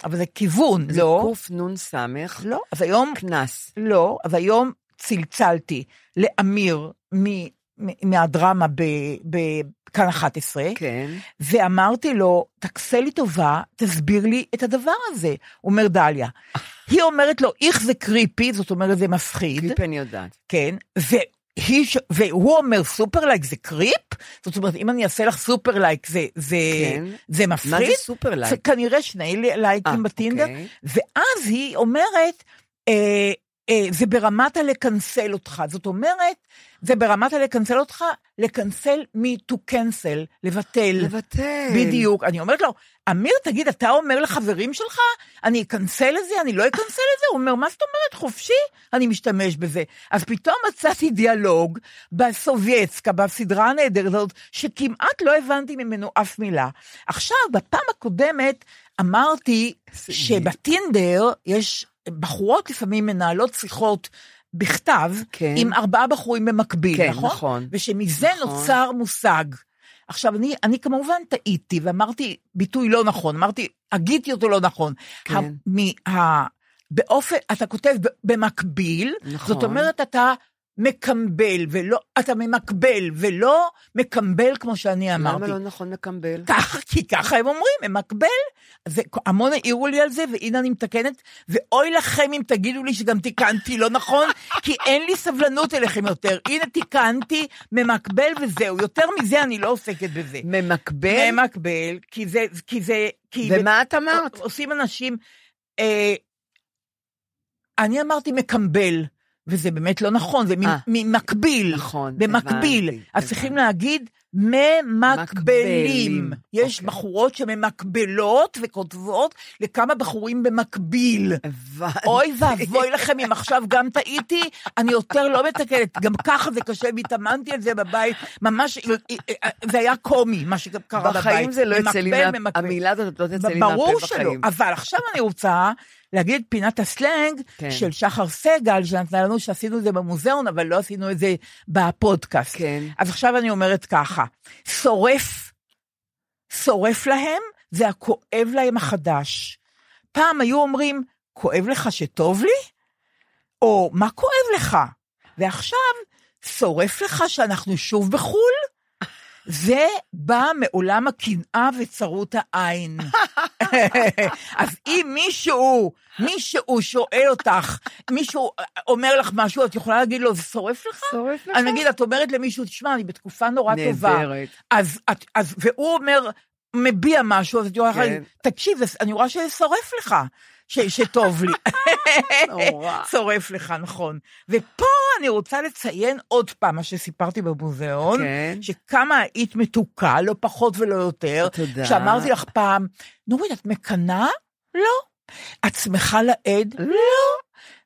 אבל זה כיוון, לא. לקוף נון סמך? לא, אז היום... קנס. לא, אז היום צלצלתי לאמיר מהדרמה בכאן אחת עשרה, כן. ואמרתי לו, תקסה לי טובה, תסביר לי את הדבר הזה, אומר דליה. היא אומרת לו, איך זה קריפי, זאת אומרת זה מפחיד. קריפי אני יודעת. כן, ו... ש... והוא אומר סופר לייק זה קריפ, זאת אומרת אם אני אעשה לך סופר לייק זה, זה, כן. זה מפחיד, מה זה סופר לייק? כנראה שני לייקים 아, בטינדר, אוקיי. ואז היא אומרת, אה, זה ברמת הלקנסל אותך, זאת אומרת, זה ברמת הלקנסל אותך, לקנסל מ-to cancel, לבטל. לבטל. בדיוק, אני אומרת לו, אמיר, תגיד, אתה אומר לחברים שלך, אני אקנסל את זה, אני לא אקנסל את זה, הוא אומר, מה זאת אומרת, חופשי? אני משתמש בזה. אז פתאום מצאתי דיאלוג בסובייצקה, בסדרה הנהדרת הזאת, שכמעט לא הבנתי ממנו אף מילה. עכשיו, בפעם הקודמת, אמרתי שבטינדר יש... בחורות לפעמים מנהלות שיחות בכתב, כן. עם ארבעה בחורים במקביל, כן, נכון? נכון. ושמזה נכון. נוצר מושג. עכשיו, אני, אני כמובן טעיתי, ואמרתי ביטוי לא נכון, אמרתי, הגיתי אותו לא נכון. כן. המ, מה, באופן, אתה כותב במקביל, נכון. זאת אומרת, אתה מקמבל, ולא, אתה ממקבל, ולא מקמבל כמו שאני אמרתי. למה לא נכון מקמבל? כך, כי ככה הם אומרים, הם מקבל, זה, המון העירו לי על זה, והנה אני מתקנת, ואוי לכם אם תגידו לי שגם תיקנתי לא נכון, כי אין לי סבלנות אליכם יותר, הנה תיקנתי, ממקבל וזהו, יותר מזה אני לא עוסקת בזה. ממקבל? ממקבל, כי זה, כי זה, כי ומה את אמרת? עושים אנשים, אה, אני אמרתי מקמבל, וזה באמת לא נכון, זה ממקביל, במקביל, אז צריכים להגיד, ממקבלים, יש בחורות שממקבלות וכותבות לכמה בחורים במקביל, אוי ואבוי לכם אם עכשיו גם טעיתי, אני יותר לא מתקנת, גם ככה זה קשה, והתאמנתי על זה בבית, ממש, זה היה קומי, מה שקרה בבית, בחיים זה לא יצא לי, המילה הזאת לא יצא לי מהפה בחיים, ברור שלא, אבל עכשיו אני רוצה, להגיד את פינת הסלנג, כן. של שחר סגל, שנתנה לנו שעשינו את זה במוזיאון, אבל לא עשינו את זה בפודקאסט. כן. אז עכשיו אני אומרת ככה, שורף, שורף להם, זה הכואב להם החדש. פעם היו אומרים, כואב לך שטוב לי? או מה כואב לך? ועכשיו, שורף לך שאנחנו שוב בחול? זה בא מעולם הקנאה וצרות העין. אז אם מישהו, מישהו שואל אותך, מישהו אומר לך משהו, את יכולה להגיד לו, זה שורף לך? שורף לך? אני אגיד, את אומרת למישהו, תשמע, אני בתקופה נורא טובה. נעזרת. אז, אז, והוא אומר, מביע משהו, אז את יכולה להגיד, תקשיב, אני רואה שזה שורף לך, שטוב לי. שורף לך, נכון. ופה אני רוצה לציין עוד פעם, מה שסיפרתי במוזיאון, שכמה היית מתוקה, לא פחות ולא יותר, שאמרתי לך פעם, נורית, את מקנה? לא. את שמחה לעד? לא.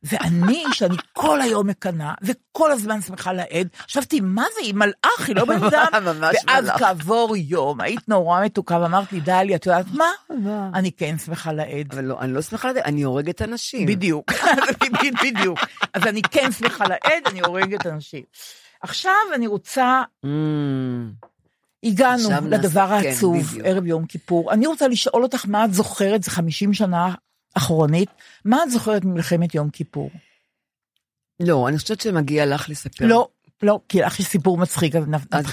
ואני, שאני כל היום מקנה, וכל הזמן שמחה לעד, חשבתי, מה זה, היא מלאך, היא לא בן אדם, ואז כעבור יום, היית נורא מתוקה, ואמרת לי, דליה, את יודעת מה? אני כן שמחה לעד. אבל לא, אני לא שמחה לעד, אני הורגת אנשים. בדיוק, בדיוק. אז אני כן שמחה לעד, אני הורגת אנשים. עכשיו אני רוצה, הגענו לדבר העצוב, ערב יום כיפור, אני רוצה לשאול אותך מה את זוכרת, זה חמישים שנה, אחרונית, מה את זוכרת ממלחמת יום כיפור? לא, אני חושבת שמגיע לך לספר. לא, לא, כי לך יש סיפור מצחיק.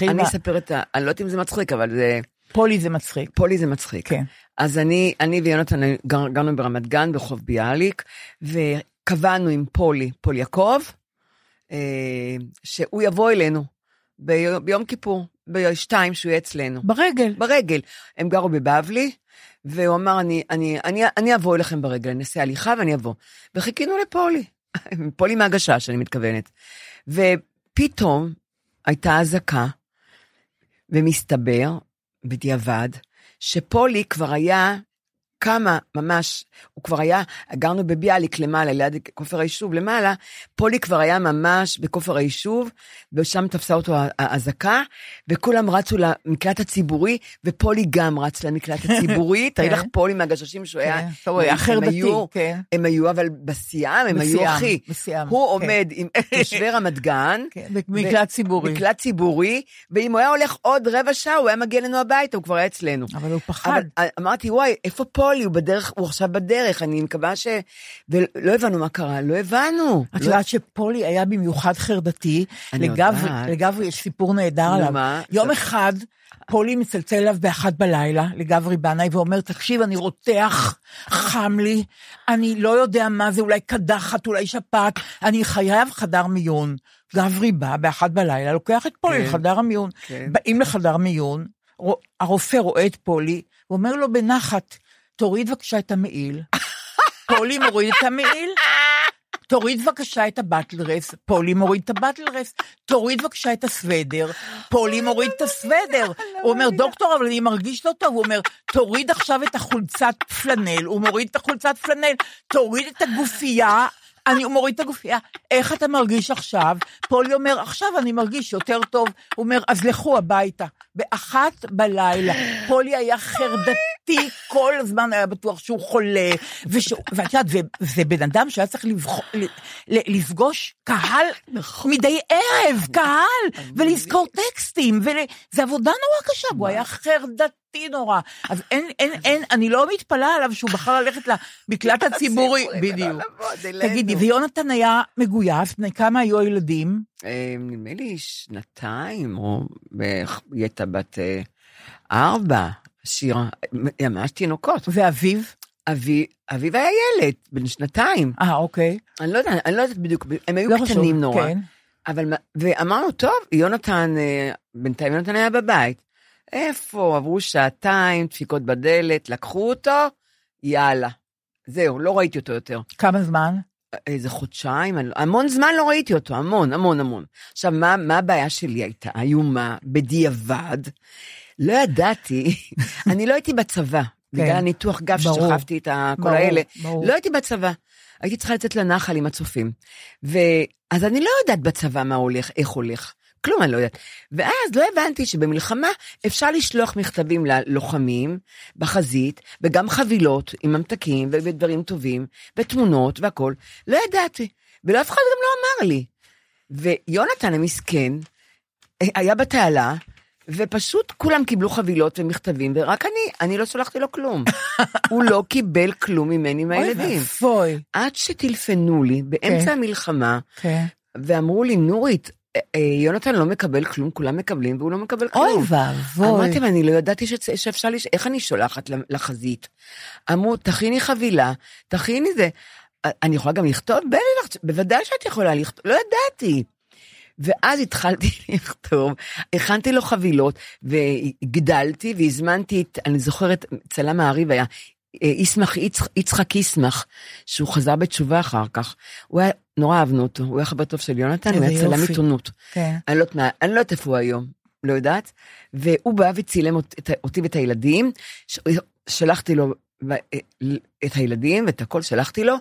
אני אספר את ה... אני לא יודעת אם זה מצחיק, אבל זה... פולי זה מצחיק. פולי זה מצחיק. כן. אז אני, אני ויונתן גרנו ברמת גן, בחוף ביאליק, וקבענו עם פולי, פול יעקב, שהוא יבוא אלינו ביום כיפור, בשתיים שהוא יהיה אצלנו. ברגל. ברגל. הם גרו בבבלי, והוא אמר, אני, אני, אני, אני אבוא אליכם ברגל, אני אעשה הליכה ואני אבוא. וחיכינו לפולי, פולי מהגשה שאני מתכוונת. ופתאום הייתה הזקה, ומסתבר, בדיעבד, שפולי כבר היה כמה, ממש, הוא כבר היה, גרנו בביאליק למעלה, ליד כופר היישוב למעלה, פולי כבר היה ממש בכופר היישוב, ושם תפסה אותו הזקה, וכולם רצו למקלט הציבורי, ופולי גם רץ למקלט הציבורי, תראי לך פולי מהגששים שהוא היה, הם היו, אבל בסיאם, הם היו הכי, הוא עומד עם תושבי רמת גן, במקלט ציבורי, מקלט ציבורי, ואם הוא היה הולך עוד רבע שעה, הוא היה מגיע אלינו הביתה, הוא כבר היה אצלנו. אבל הוא פחד. אמרתי, וואי, איפה פולי? הוא בדרך, הוא עכשיו בדרך, אני מקווה ש... ולא הבנו מה קרה, לא הבנו. את יודעת שפולי היה במיוחד חרדתי, לגברי יש סיפור נהדר עליו. יום אחד, פולי מצלצל אליו באחת בלילה, לגברי בנאי, ואומר, תקשיב, אני רותח, חם לי, אני לא יודע מה זה, אולי קדחת, אולי שפעת, אני חייב חדר מיון. גברי בא באחת בלילה, לוקח את פולי לחדר המיון. באים לחדר מיון, הרופא רואה את פולי, הוא אומר לו בנחת, תוריד בבקשה את המעיל, פולי מוריד את המעיל, תוריד בבקשה את הבטלרס, פולי מוריד את הבטלרס, תוריד בבקשה את הסוודר, פולי מוריד את הסוודר, הוא אומר, דוקטור, אבל אני מרגיש לא טוב, הוא אומר, תוריד עכשיו את החולצת פלנל, הוא מוריד את החולצת פלנל, תוריד את הגופייה, אני מוריד את הגופייה, איך אתה מרגיש עכשיו? פולי אומר, עכשיו אני מרגיש יותר טוב, הוא אומר, אז לכו הביתה, באחת בלילה, פולי היה חרדתי, כל הזמן היה בטוח שהוא חולה, ואת יודעת, זה, זה בן אדם שהיה צריך לפגוש קהל מדי ערב, קהל, ולזכור טקסטים, וזה עבודה נורא קשה, הוא היה חרדתי, נורא, אז אין, אין, אין, אני לא מתפלאה עליו שהוא בחר ללכת למקלט הציבורי, בדיוק. תגידי, ויונתן היה מגויף, כמה היו הילדים? נדמה לי שנתיים, או יתה בת ארבע, שיר, ממש תינוקות. ואביו? אביו היה ילד, בן שנתיים. אה, אוקיי. אני לא יודעת, אני לא יודעת בדיוק, הם היו קטנים נורא. אבל, ואמרנו, טוב, יונתן, בינתיים יונתן היה בבית, איפה? עברו שעתיים, דפיקות בדלת, לקחו אותו, יאללה. זהו, לא ראיתי אותו יותר. כמה זמן? איזה חודשיים, המון זמן לא ראיתי אותו, המון, המון, המון. עכשיו, מה, מה הבעיה שלי הייתה? איומה, בדיעבד. לא ידעתי, אני לא הייתי בצבא, בגלל הניתוח גב ששכבתי את כל האלה. לא הייתי בצבא. הייתי צריכה לצאת לנחל עם הצופים. אז אני לא יודעת בצבא מה הולך, איך הולך. כלום אני לא יודעת. ואז לא הבנתי שבמלחמה אפשר לשלוח מכתבים ללוחמים בחזית, וגם חבילות עם ממתקים ודברים טובים, ותמונות והכל. לא ידעתי. ולא אף אחד גם לא אמר לי. ויונתן המסכן היה בתעלה, ופשוט כולם קיבלו חבילות ומכתבים, ורק אני, אני לא סולחתי לו כלום. הוא לא קיבל כלום ממני מהילדים. עד שטלפנו לי באמצע המלחמה, ואמרו לי, נורית, יונתן לא מקבל כלום, כולם מקבלים, והוא לא מקבל כלום. אוי ואבוי. אמרתם, אני לא ידעתי שאפשר לי, איך אני שולחת לחזית? אמרו, תכיני חבילה, תכיני זה. אני יכולה גם לכתוב? בוודאי שאת יכולה לכתוב, לא ידעתי. ואז התחלתי לכתוב, הכנתי לו חבילות, וגדלתי, והזמנתי, אני זוכרת, צלם העריב היה, ישמח, יצחק ישמח, שהוא חזר בתשובה אחר כך, הוא היה, נורא אהבנו אותו, הוא היה חבר טוב של יונתן, הוא היה צלם עיתונות. אני לא יודעת איפה הוא היום, לא יודעת, והוא בא וצילם אותי ואת הילדים, שלחתי לו את הילדים ואת הכל, שלחתי לו,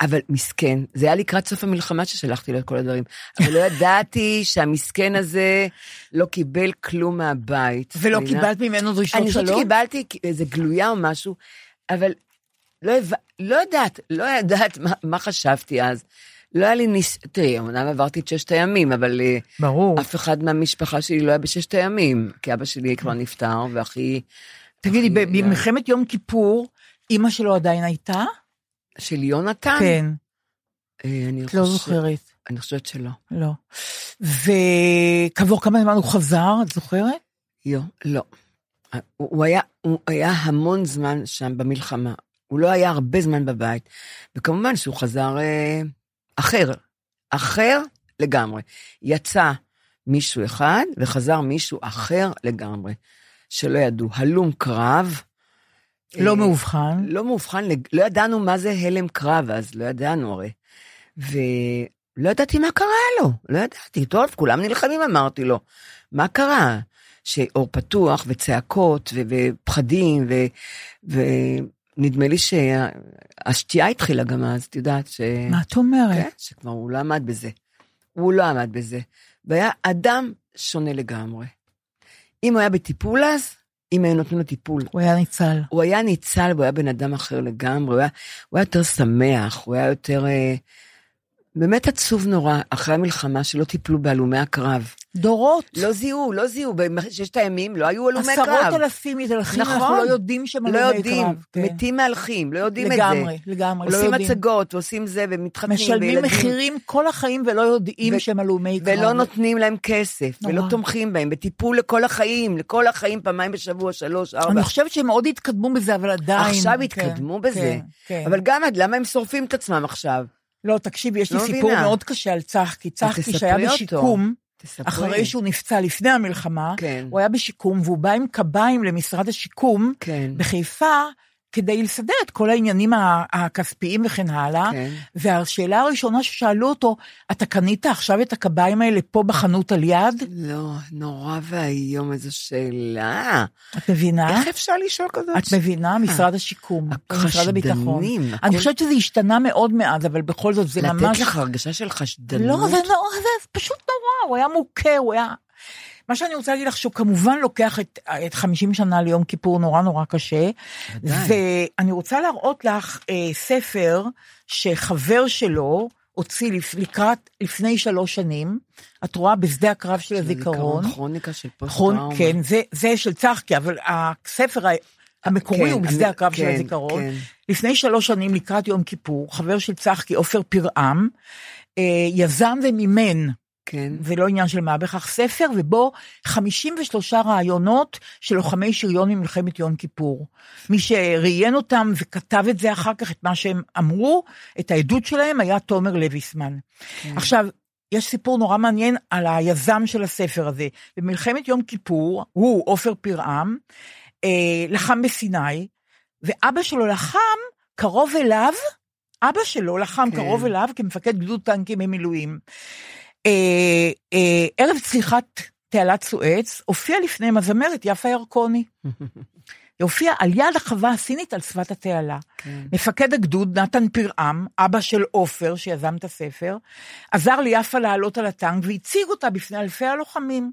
אבל מסכן, זה היה לקראת סוף המלחמה ששלחתי לו את כל הדברים, אבל לא ידעתי שהמסכן הזה לא קיבל כלום מהבית. ולא קיבלת ממנו דרישות שלום? אני חושבת שקיבלתי איזה גלויה או משהו, אבל לא יודעת, לא יודעת מה חשבתי אז, לא היה לי ניס... תראי, אמנם עברתי את ששת הימים, אבל ברור. אף אחד מהמשפחה שלי לא היה בששת הימים, כי אבא שלי כבר נפטר, ואחי... תגידי, אחי... במלחמת יום כיפור, אמא שלו עדיין הייתה? של יונתן? כן. אני את חושב... לא זוכרת. אני חושבת שלא. לא. וכעבור כמה זמן הוא חזר, את זוכרת? יו, לא. הוא היה, הוא היה המון זמן שם במלחמה. הוא לא היה הרבה זמן בבית. וכמובן שהוא חזר... אחר, אחר לגמרי. יצא מישהו אחד, וחזר מישהו אחר לגמרי, שלא ידעו. הלום קרב. לא מאובחן. לא מאובחן, לא ידענו מה זה הלם קרב, אז לא ידענו הרי. ולא ידעתי מה קרה לו, לא ידעתי. טוב, כולם נלחמים, אמרתי לו. מה קרה? שאור פתוח, וצעקות, ופחדים, ו... ו... נדמה לי שהשתייה התחילה גם אז, את יודעת ש... מה את אומרת? כן, שכבר הוא לא עמד בזה. הוא לא עמד בזה. והיה אדם שונה לגמרי. אם הוא היה בטיפול אז, אם היה נותן לו טיפול. הוא היה ניצל. הוא היה ניצל, והוא היה בן אדם אחר לגמרי. הוא היה, הוא היה יותר שמח, הוא היה יותר... באמת עצוב נורא, אחרי המלחמה שלא טיפלו בהלומי הקרב. דורות. לא זיהו, לא זיהו, בששת הימים לא היו הלומי קרב. עשרות אלפים מתהלכים, נכון, אנחנו לא יודעים שהם הלומי קרב. לא יודעים, כן. מתים מהלכים, לא יודעים לגמרי, את זה. לגמרי, לגמרי, לא יודעים. עושים הצגות, עושים זה ומתחתנים. משלמים וילדים. מחירים כל החיים ולא יודעים ו- שהם הלומי קרב. ולא נותנים להם כסף, נורא. ולא תומכים בהם, בטיפול לכל החיים, לכל החיים פעמיים בשבוע, שלוש, ארבע. אני חושבת שהם עוד התקדמו בזה, אבל עדיין. עכשיו התקדמו בזה. אבל גם למה הם שורפים את עצמם עכשיו? לא, תקשיב, יש לי סיפור מאוד קשה על צחקי. צחקי שהיה בשיקום, אחרי שהוא נפצע לפני המלחמה, הוא היה בשיקום, והוא בא עם קביים למשרד השיקום, בחיפה, כדי לסדר את כל העניינים הכספיים וכן הלאה, כן. והשאלה הראשונה ששאלו אותו, אתה קנית עכשיו את הקביים האלה פה בחנות על יד? לא, נורא והיום איזו שאלה. את מבינה? איך אפשר לשאול כזאת? את מבינה? משרד השיקום, משרד הביטחון. הכל... אני חושבת שזה השתנה מאוד מאז, אבל בכל זאת זה ממש... לתת לך הרגשה של חשדנות? לא, זה, לא, זה פשוט נורא, הוא היה מוכה, הוא היה... מה שאני רוצה להגיד לך, שהוא כמובן לוקח את, את חמישים שנה ליום כיפור, נורא נורא קשה, עדיין. ואני רוצה להראות לך אה, ספר, שחבר שלו, הוציא לפ, לקראת, לפני שלוש שנים, את רואה בשדה הקרב של, של הזיכרון, כרוניקה של פוסט-טראומה, כן, זה, זה של צחקי, אבל הספר המקורי כן, הוא בשדה אני, הקרב כן, של הזיכרון, כן. לפני שלוש שנים לקראת יום כיפור, חבר של צחקי, עופר פרעם, אה, יזם ומימן, כן. ולא עניין של מה בכך, ספר, ובו חמישים ושלוש רעיונות של לוחמי שריון ממלחמת יום כיפור. מי שראיין אותם וכתב את זה אחר כך, את מה שהם אמרו, את העדות שלהם, היה תומר לויסמן. כן. עכשיו, יש סיפור נורא מעניין על היזם של הספר הזה. במלחמת יום כיפור, הוא, עופר פרעם, לחם בסיני, ואבא שלו לחם קרוב אליו, אבא שלו לחם כן. קרוב אליו, כמפקד גדוד טנקים במילואים. אה, אה, ערב צריכת תעלת סואץ, הופיע לפני מזמרת יפה ירקוני. היא הופיעה על יד החווה הסינית על שפת התעלה. כן. מפקד הגדוד, נתן פרעם, אבא של עופר, שיזם את הספר, עזר ליפה לעלות על הטנק, והציג אותה בפני אלפי הלוחמים.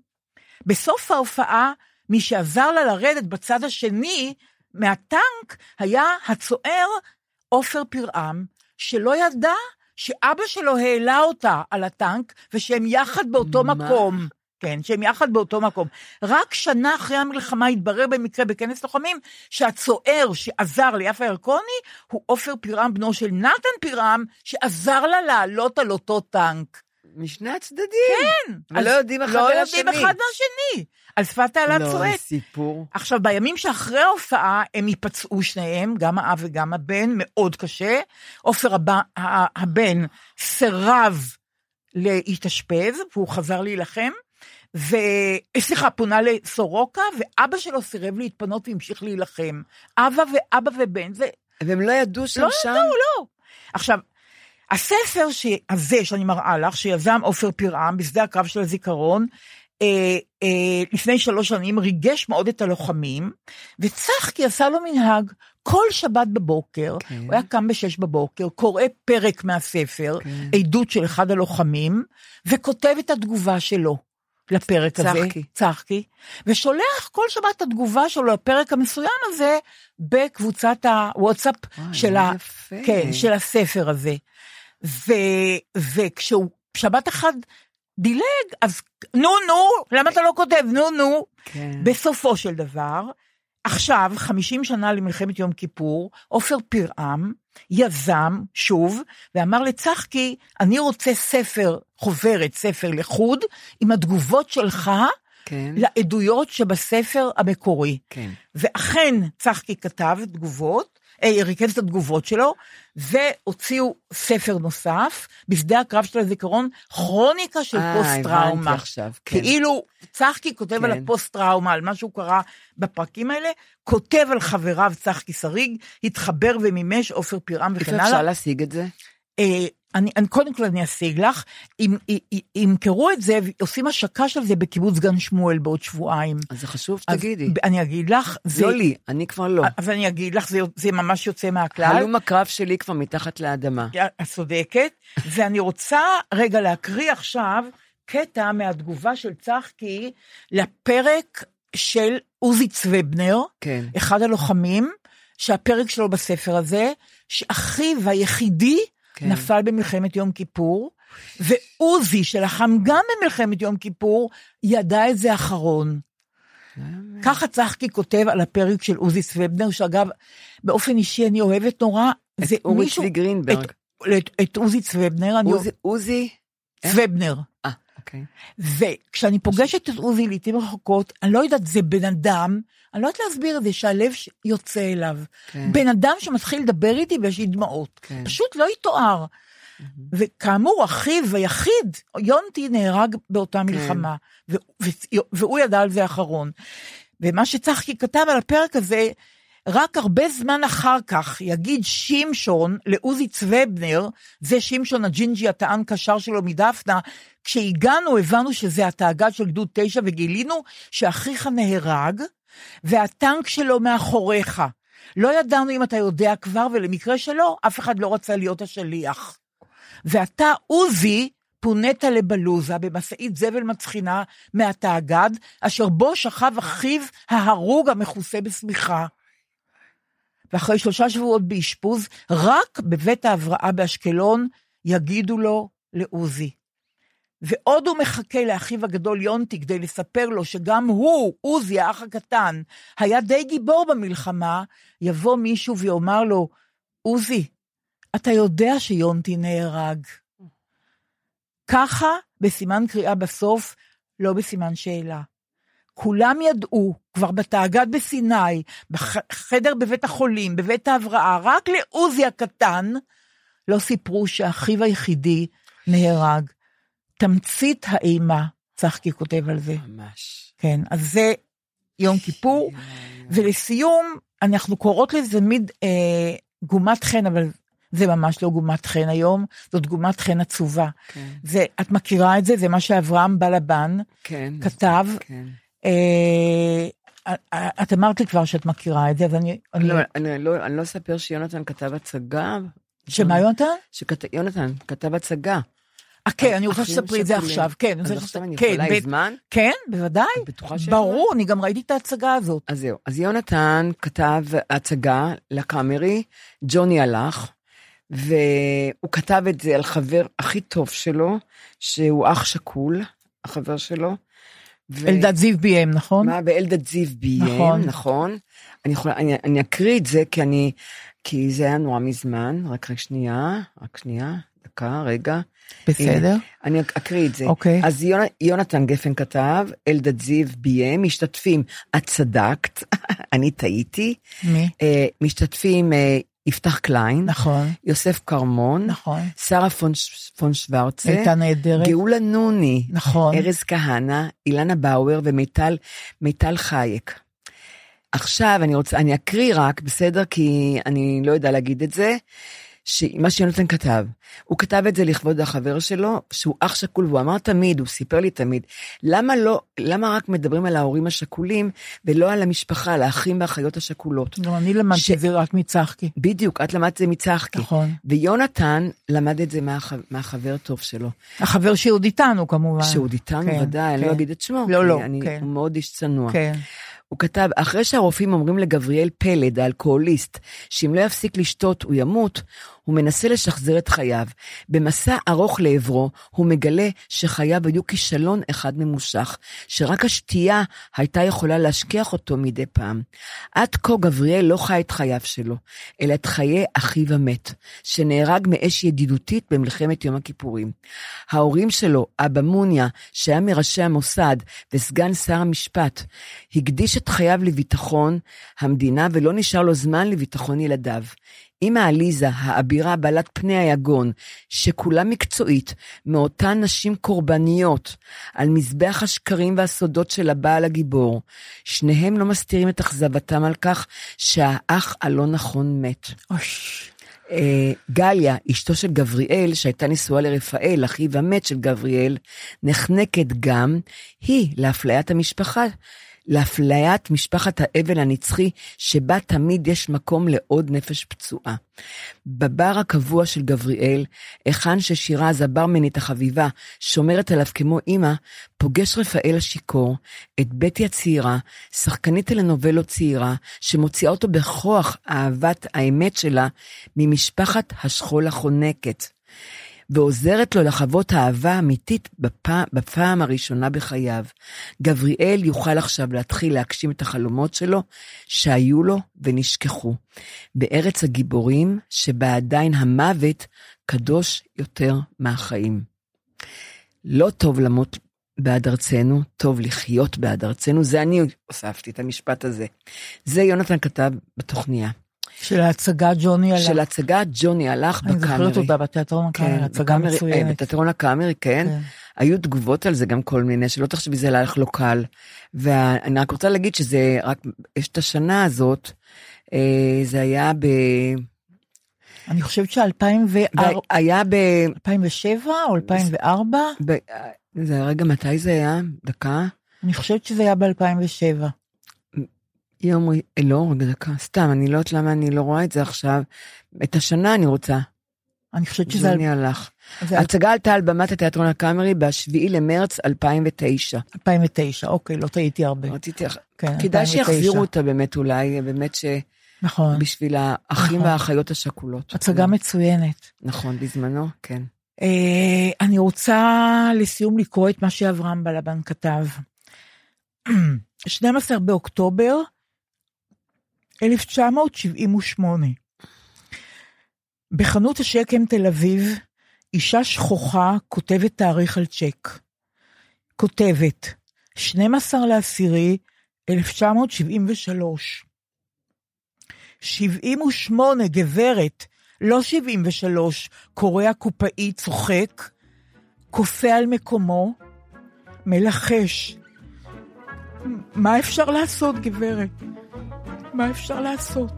בסוף ההופעה, מי שעזר לה לרדת בצד השני מהטנק, היה הצוער עופר פרעם, שלא ידע, שאבא שלו העלה אותה על הטנק, ושהם יחד באותו מה? מקום, כן, שהם יחד באותו מקום. רק שנה אחרי המלחמה התברר במקרה בכנס לוחמים, שהצוער שעזר ליפה ירקוני, הוא עופר פרעם, בנו של נתן פרעם, שעזר לה לעלות על אותו טנק. משני הצדדים. כן. ולא יודעים אחד לא יודעים אחד מהשני. על שפת העלת לא, צועט. סיפור. עכשיו, בימים שאחרי ההופעה, הם ייפצעו שניהם, גם האב וגם הבן, מאוד קשה. עופר הבן, הבן סרב להתאשפז, והוא חזר להילחם, וסליחה, פונה לסורוקה, ואבא שלו סירב להתפנות והמשיך להילחם. אבא ואבא ובן, זה... והם לא ידעו שם לא שם? לא ידעו, לא. עכשיו, הספר הזה שאני מראה לך, שיזם עופר פרעם בשדה הקרב של הזיכרון, אה, אה, לפני שלוש שנים ריגש מאוד את הלוחמים, וצחקי עשה לו מנהג, כל שבת בבוקר, כן. הוא היה קם בשש בבוקר, קורא פרק מהספר, כן. עדות של אחד הלוחמים, וכותב את התגובה שלו לפרק צחקי. הזה, צחקי, ושולח כל שבת התגובה שלו לפרק המסוים הזה, בקבוצת הוואטסאפ של, ה... כן, של הספר הזה. וכשהוא שבת אחד דילג, אז נו נו, למה אתה לא כותב, נו נו, בסופו של דבר, עכשיו, חמישים שנה למלחמת יום כיפור, עופר פרעם, יזם שוב, ואמר לצחקי, אני רוצה ספר, חוברת ספר לחוד, עם התגובות שלך, כן. לעדויות שבספר המקורי. כן. ואכן צחקי כתב תגובות, ריכז את התגובות שלו, והוציאו ספר נוסף, בשדה הקרב של הזיכרון, כרוניקה של אה, פוסט-טראומה. עכשיו, כן. כאילו, צחקי כותב כן. על הפוסט-טראומה, על מה שהוא קרא בפרקים האלה, כותב על חבריו צחקי שריג, התחבר ומימש עופר פרעם וכן הלאה. אפשר להשיג את זה? אה, אני, אני, קודם כל אני אשיג לך, אם, אם קראו את זה, עושים השקה של זה בקיבוץ גן שמואל בעוד שבועיים. אז זה חשוב, אז תגידי. אני אגיד לך, זה... לא לי, אני כבר לא. אז אני אגיד לך, זה, זה ממש יוצא מהכלל. הלום הקרב שלי כבר מתחת לאדמה. הסודקת, ואני רוצה רגע להקריא עכשיו, קטע מהתגובה של צחקי, לפרק של עוזי צוויבנר, כן. אחד הלוחמים, שהפרק שלו בספר הזה, שאחיו היחידי, כן. נפל במלחמת יום כיפור, ועוזי שלחם גם במלחמת יום כיפור, ידע את זה אחרון. ככה צחקי כותב על הפרק של עוזי tzvibner, שאגב, באופן אישי אני אוהבת נורא, את אורי צבי גרינברג. את עוזי tzvibner. עוזי? tzvibner. אה, אוקיי. וכשאני פוגשת את עוזי לעתים רחוקות, אני לא יודעת, זה בן אדם, אני לא יודעת להסביר את זה, שהלב יוצא אליו. כן. בן אדם שמתחיל לדבר איתי ויש לי דמעות. כן. פשוט לא יתואר. Mm-hmm. וכאמור, אחיו היחיד, יונתי נהרג באותה כן. מלחמה, ו- ו- והוא ידע על זה האחרון. ומה שצחקי כתב על הפרק הזה, רק הרבה זמן אחר כך יגיד שימשון לעוזי צוויבנר, זה שימשון הג'ינג'י הטען קשר שלו מדפנה, כשהגענו הבנו שזה התאגד של גדוד תשע, וגילינו שאחיך נהרג, והטנק שלו מאחוריך. לא ידענו אם אתה יודע כבר, ולמקרה שלא, אף אחד לא רצה להיות השליח. ואתה עוזי, פונטה לבלוזה במסעית זבל מצחינה מהתאגד, אשר בו שכב אחיו ההרוג המכוסה בסמיכה. ואחרי שלושה שבועות באשפוז, רק בבית ההבראה באשקלון, יגידו לו לעוזי. ועוד הוא מחכה לאחיו הגדול יונתי, כדי לספר לו שגם הוא, עוזי האח הקטן, היה די גיבור במלחמה, יבוא מישהו ויאמר לו, עוזי, אתה יודע שיונתי נהרג. ככה, בסימן קריאה בסוף, לא בסימן שאלה. כולם ידעו, כבר בתאגד בסיני, בחדר בבית החולים, בבית ההבראה, רק לעוזי הקטן, לא סיפרו שאחיו היחידי נהרג. תמצית האימה, צחקי כותב על זה. ממש. כן, אז זה יום כיפור, ולסיום, אנחנו קוראות לזה מיד אה, גומת חן, אבל... זה ממש לא גומת חן היום, זאת גומת חן עצובה. כן. זה, את מכירה את זה, זה מה שאברהם בלבן כן, כתב. כן. אה, את אמרת לי כבר שאת מכירה את זה, אז אני... אני לא, אני לא, אני לא אספר שיונתן כתב הצגה. שמה יונתן? שיונתן כתב הצגה. כן, אני רוצה שספרי את זה עכשיו, כן. אני יכולה לזמן? כן, בוודאי, ברור, אני גם ראיתי את ההצגה הזאת. אז זהו, אז יונתן כתב הצגה לקאמרי, ג'וני הלך, והוא כתב את זה על חבר הכי טוב שלו, שהוא אח שקול, החבר שלו. אלדד זיו ביים, נכון? מה, באלדד זיו ביים, נכון. אני אקריא את זה, כי זה היה נורא מזמן, רק שנייה, רק שנייה, דקה, רגע. בסדר. אני אקריא את זה. אז יונתן גפן כתב, אלדד זיו ביים, משתתפים, את צדקת, אני טעיתי. מי? משתתפים... יפתח קליין, נכון. יוסף קרמון, נכון. שרה פון, ש... פון שוורצה, הייתה נהדרת. גאולה נוני, נכון. ארז כהנה, אילנה באואר ומיטל מיטל חייק. עכשיו אני רוצה, אני אקריא רק, בסדר, כי אני לא יודע להגיד את זה, ש... מה שיונתן כתב, הוא כתב את זה לכבוד החבר שלו, שהוא אח שקול, והוא אמר תמיד, הוא סיפר לי תמיד, למה, לא, למה רק מדברים על ההורים השקולים, ולא על המשפחה, על האחים והאחיות השקולות. לא, אני למדתי ש... את זה רק מצחקי. בדיוק, את למדת את זה מצחקי. נכון. ויונתן למד את זה מהח... מהחבר טוב שלו. החבר שעוד איתנו כמובן. שעוד איתנו, כן, ודאי, כן. לא אגיד את שמו. לא, לא, אני, כן. הוא מאוד איש צנוע. כן. הוא כתב, אחרי שהרופאים אומרים לגבריאל פלד, האלכוהוליסט, שאם לא יפסיק לשתות הוא ימות, הוא מנסה לשחזר את חייו. במסע ארוך לעברו, הוא מגלה שחייו היו כישלון אחד ממושך, שרק השתייה הייתה יכולה להשכיח אותו מדי פעם. עד כה גבריאל לא חי את חייו שלו, אלא את חיי אחיו המת, שנהרג מאש ידידותית במלחמת יום הכיפורים. ההורים שלו, אבא מוניה, שהיה מראשי המוסד, וסגן שר המשפט, הקדיש את חייו לביטחון המדינה, ולא נשאר לו זמן לביטחון ילדיו. אמא עליזה, האבירה בעלת פני היגון, שכולה מקצועית, מאותן נשים קורבניות, על מזבח השקרים והסודות של הבעל הגיבור, שניהם לא מסתירים את אכזבתם על כך שהאח הלא נכון מת. אוש. גליה, אשתו של גבריאל, שהייתה נשואה לרפאל, אחיו המת של גבריאל, נחנקת גם, היא לאפליית המשפחה, לאפליית משפחת האבל הנצחי, שבה תמיד יש מקום לעוד נפש פצועה. בבר הקבוע של גבריאל, היכן ששירה הזברמנית החביבה, שומרת עליו כמו אמא, פוגש רפאל השיקור, את בתי הצעירה, שחקנית אלנובלות צעירה, שמוציאה אותו בכוח אהבת האמת שלה, ממשפחת השכול החונקת. ועוזרת לו לחוות אהבה אמיתית בפעם, בפעם הראשונה בחייו. גבריאל יוכל עכשיו להתחיל להגשים את החלומות שלו, שהיו לו ונשכחו. בארץ הגיבורים, שבה עדיין המוות קדוש יותר מהחיים. לא טוב למות בעד ארצנו, טוב לחיות בעד ארצנו, זה אני הוספתי את המשפט הזה. זה יונתן כתב בתוכניה. של ההצגה ג'וני הלך. של ההצגה ג'וני הלך בקאמרי. אני זוכרת אותה בתיאטרון הקאמרי, הצגה מצוינת. בתיאטרון הקאמרי, כן. היו תגובות על זה גם כל מיני, שלא תחשבי זה להלך לא קל, ואני רק רוצה להגיד שזה רק, יש את השנה הזאת, זה היה ב... אני חושבת ש-אלפיים וארבע... היה ב... אלפיים ושבע או אלפיים וארבע? זה רגע, מתי זה היה? דקה? אני חושבת שזה היה ב-אלפיים ושבע. יום, לא, רגע דקה, סתם, אני לא יודעת למה אני לא רואה את זה עכשיו. את השנה אני רוצה. אני חושבת שזה... זה אני הלך. ההצגה עלתה על במת התיאטרון הקאמרי בשביעי למרץ אלפיים ותשע. אלפיים ותשע, אוקיי, לא טעיתי הרבה. רציתי, כדאי שיחזירו אותה באמת אולי, באמת ש... נכון. בשביל האחים והאחיות השכולות. הצגה מצוינת. נכון, בזמנו, כן. אני רוצה לסיום לקרוא את מה שאברהם בלבן כתב. שנים עשר באוקטובר אלף תשע מאות שבעים ושמונה. בחנות השקם תל אביב, אישה שכוחה כותבת תאריך על צ'ק. כותבת, שנים עשר לעשירי אלף תשע מאות שבעים ושלוש. שבעים ושמונה, גברת, לא שבעים ושלוש, קורא הקופאי צוחק, קופא על מקומו, מלחש. מה אפשר לעשות, גברת? מה אפשר לעשות?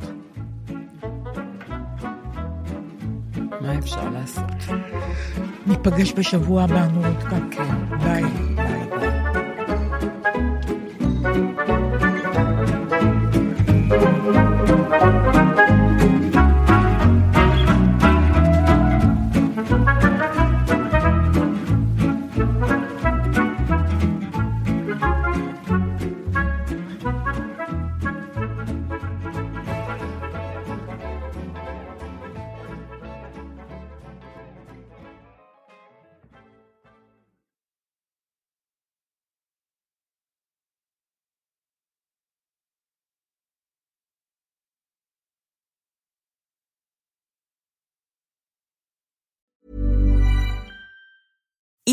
מה אפשר לעשות? ניפגש בשבוע הבא, נורות כאן. כן, ביי. ביי, ביי.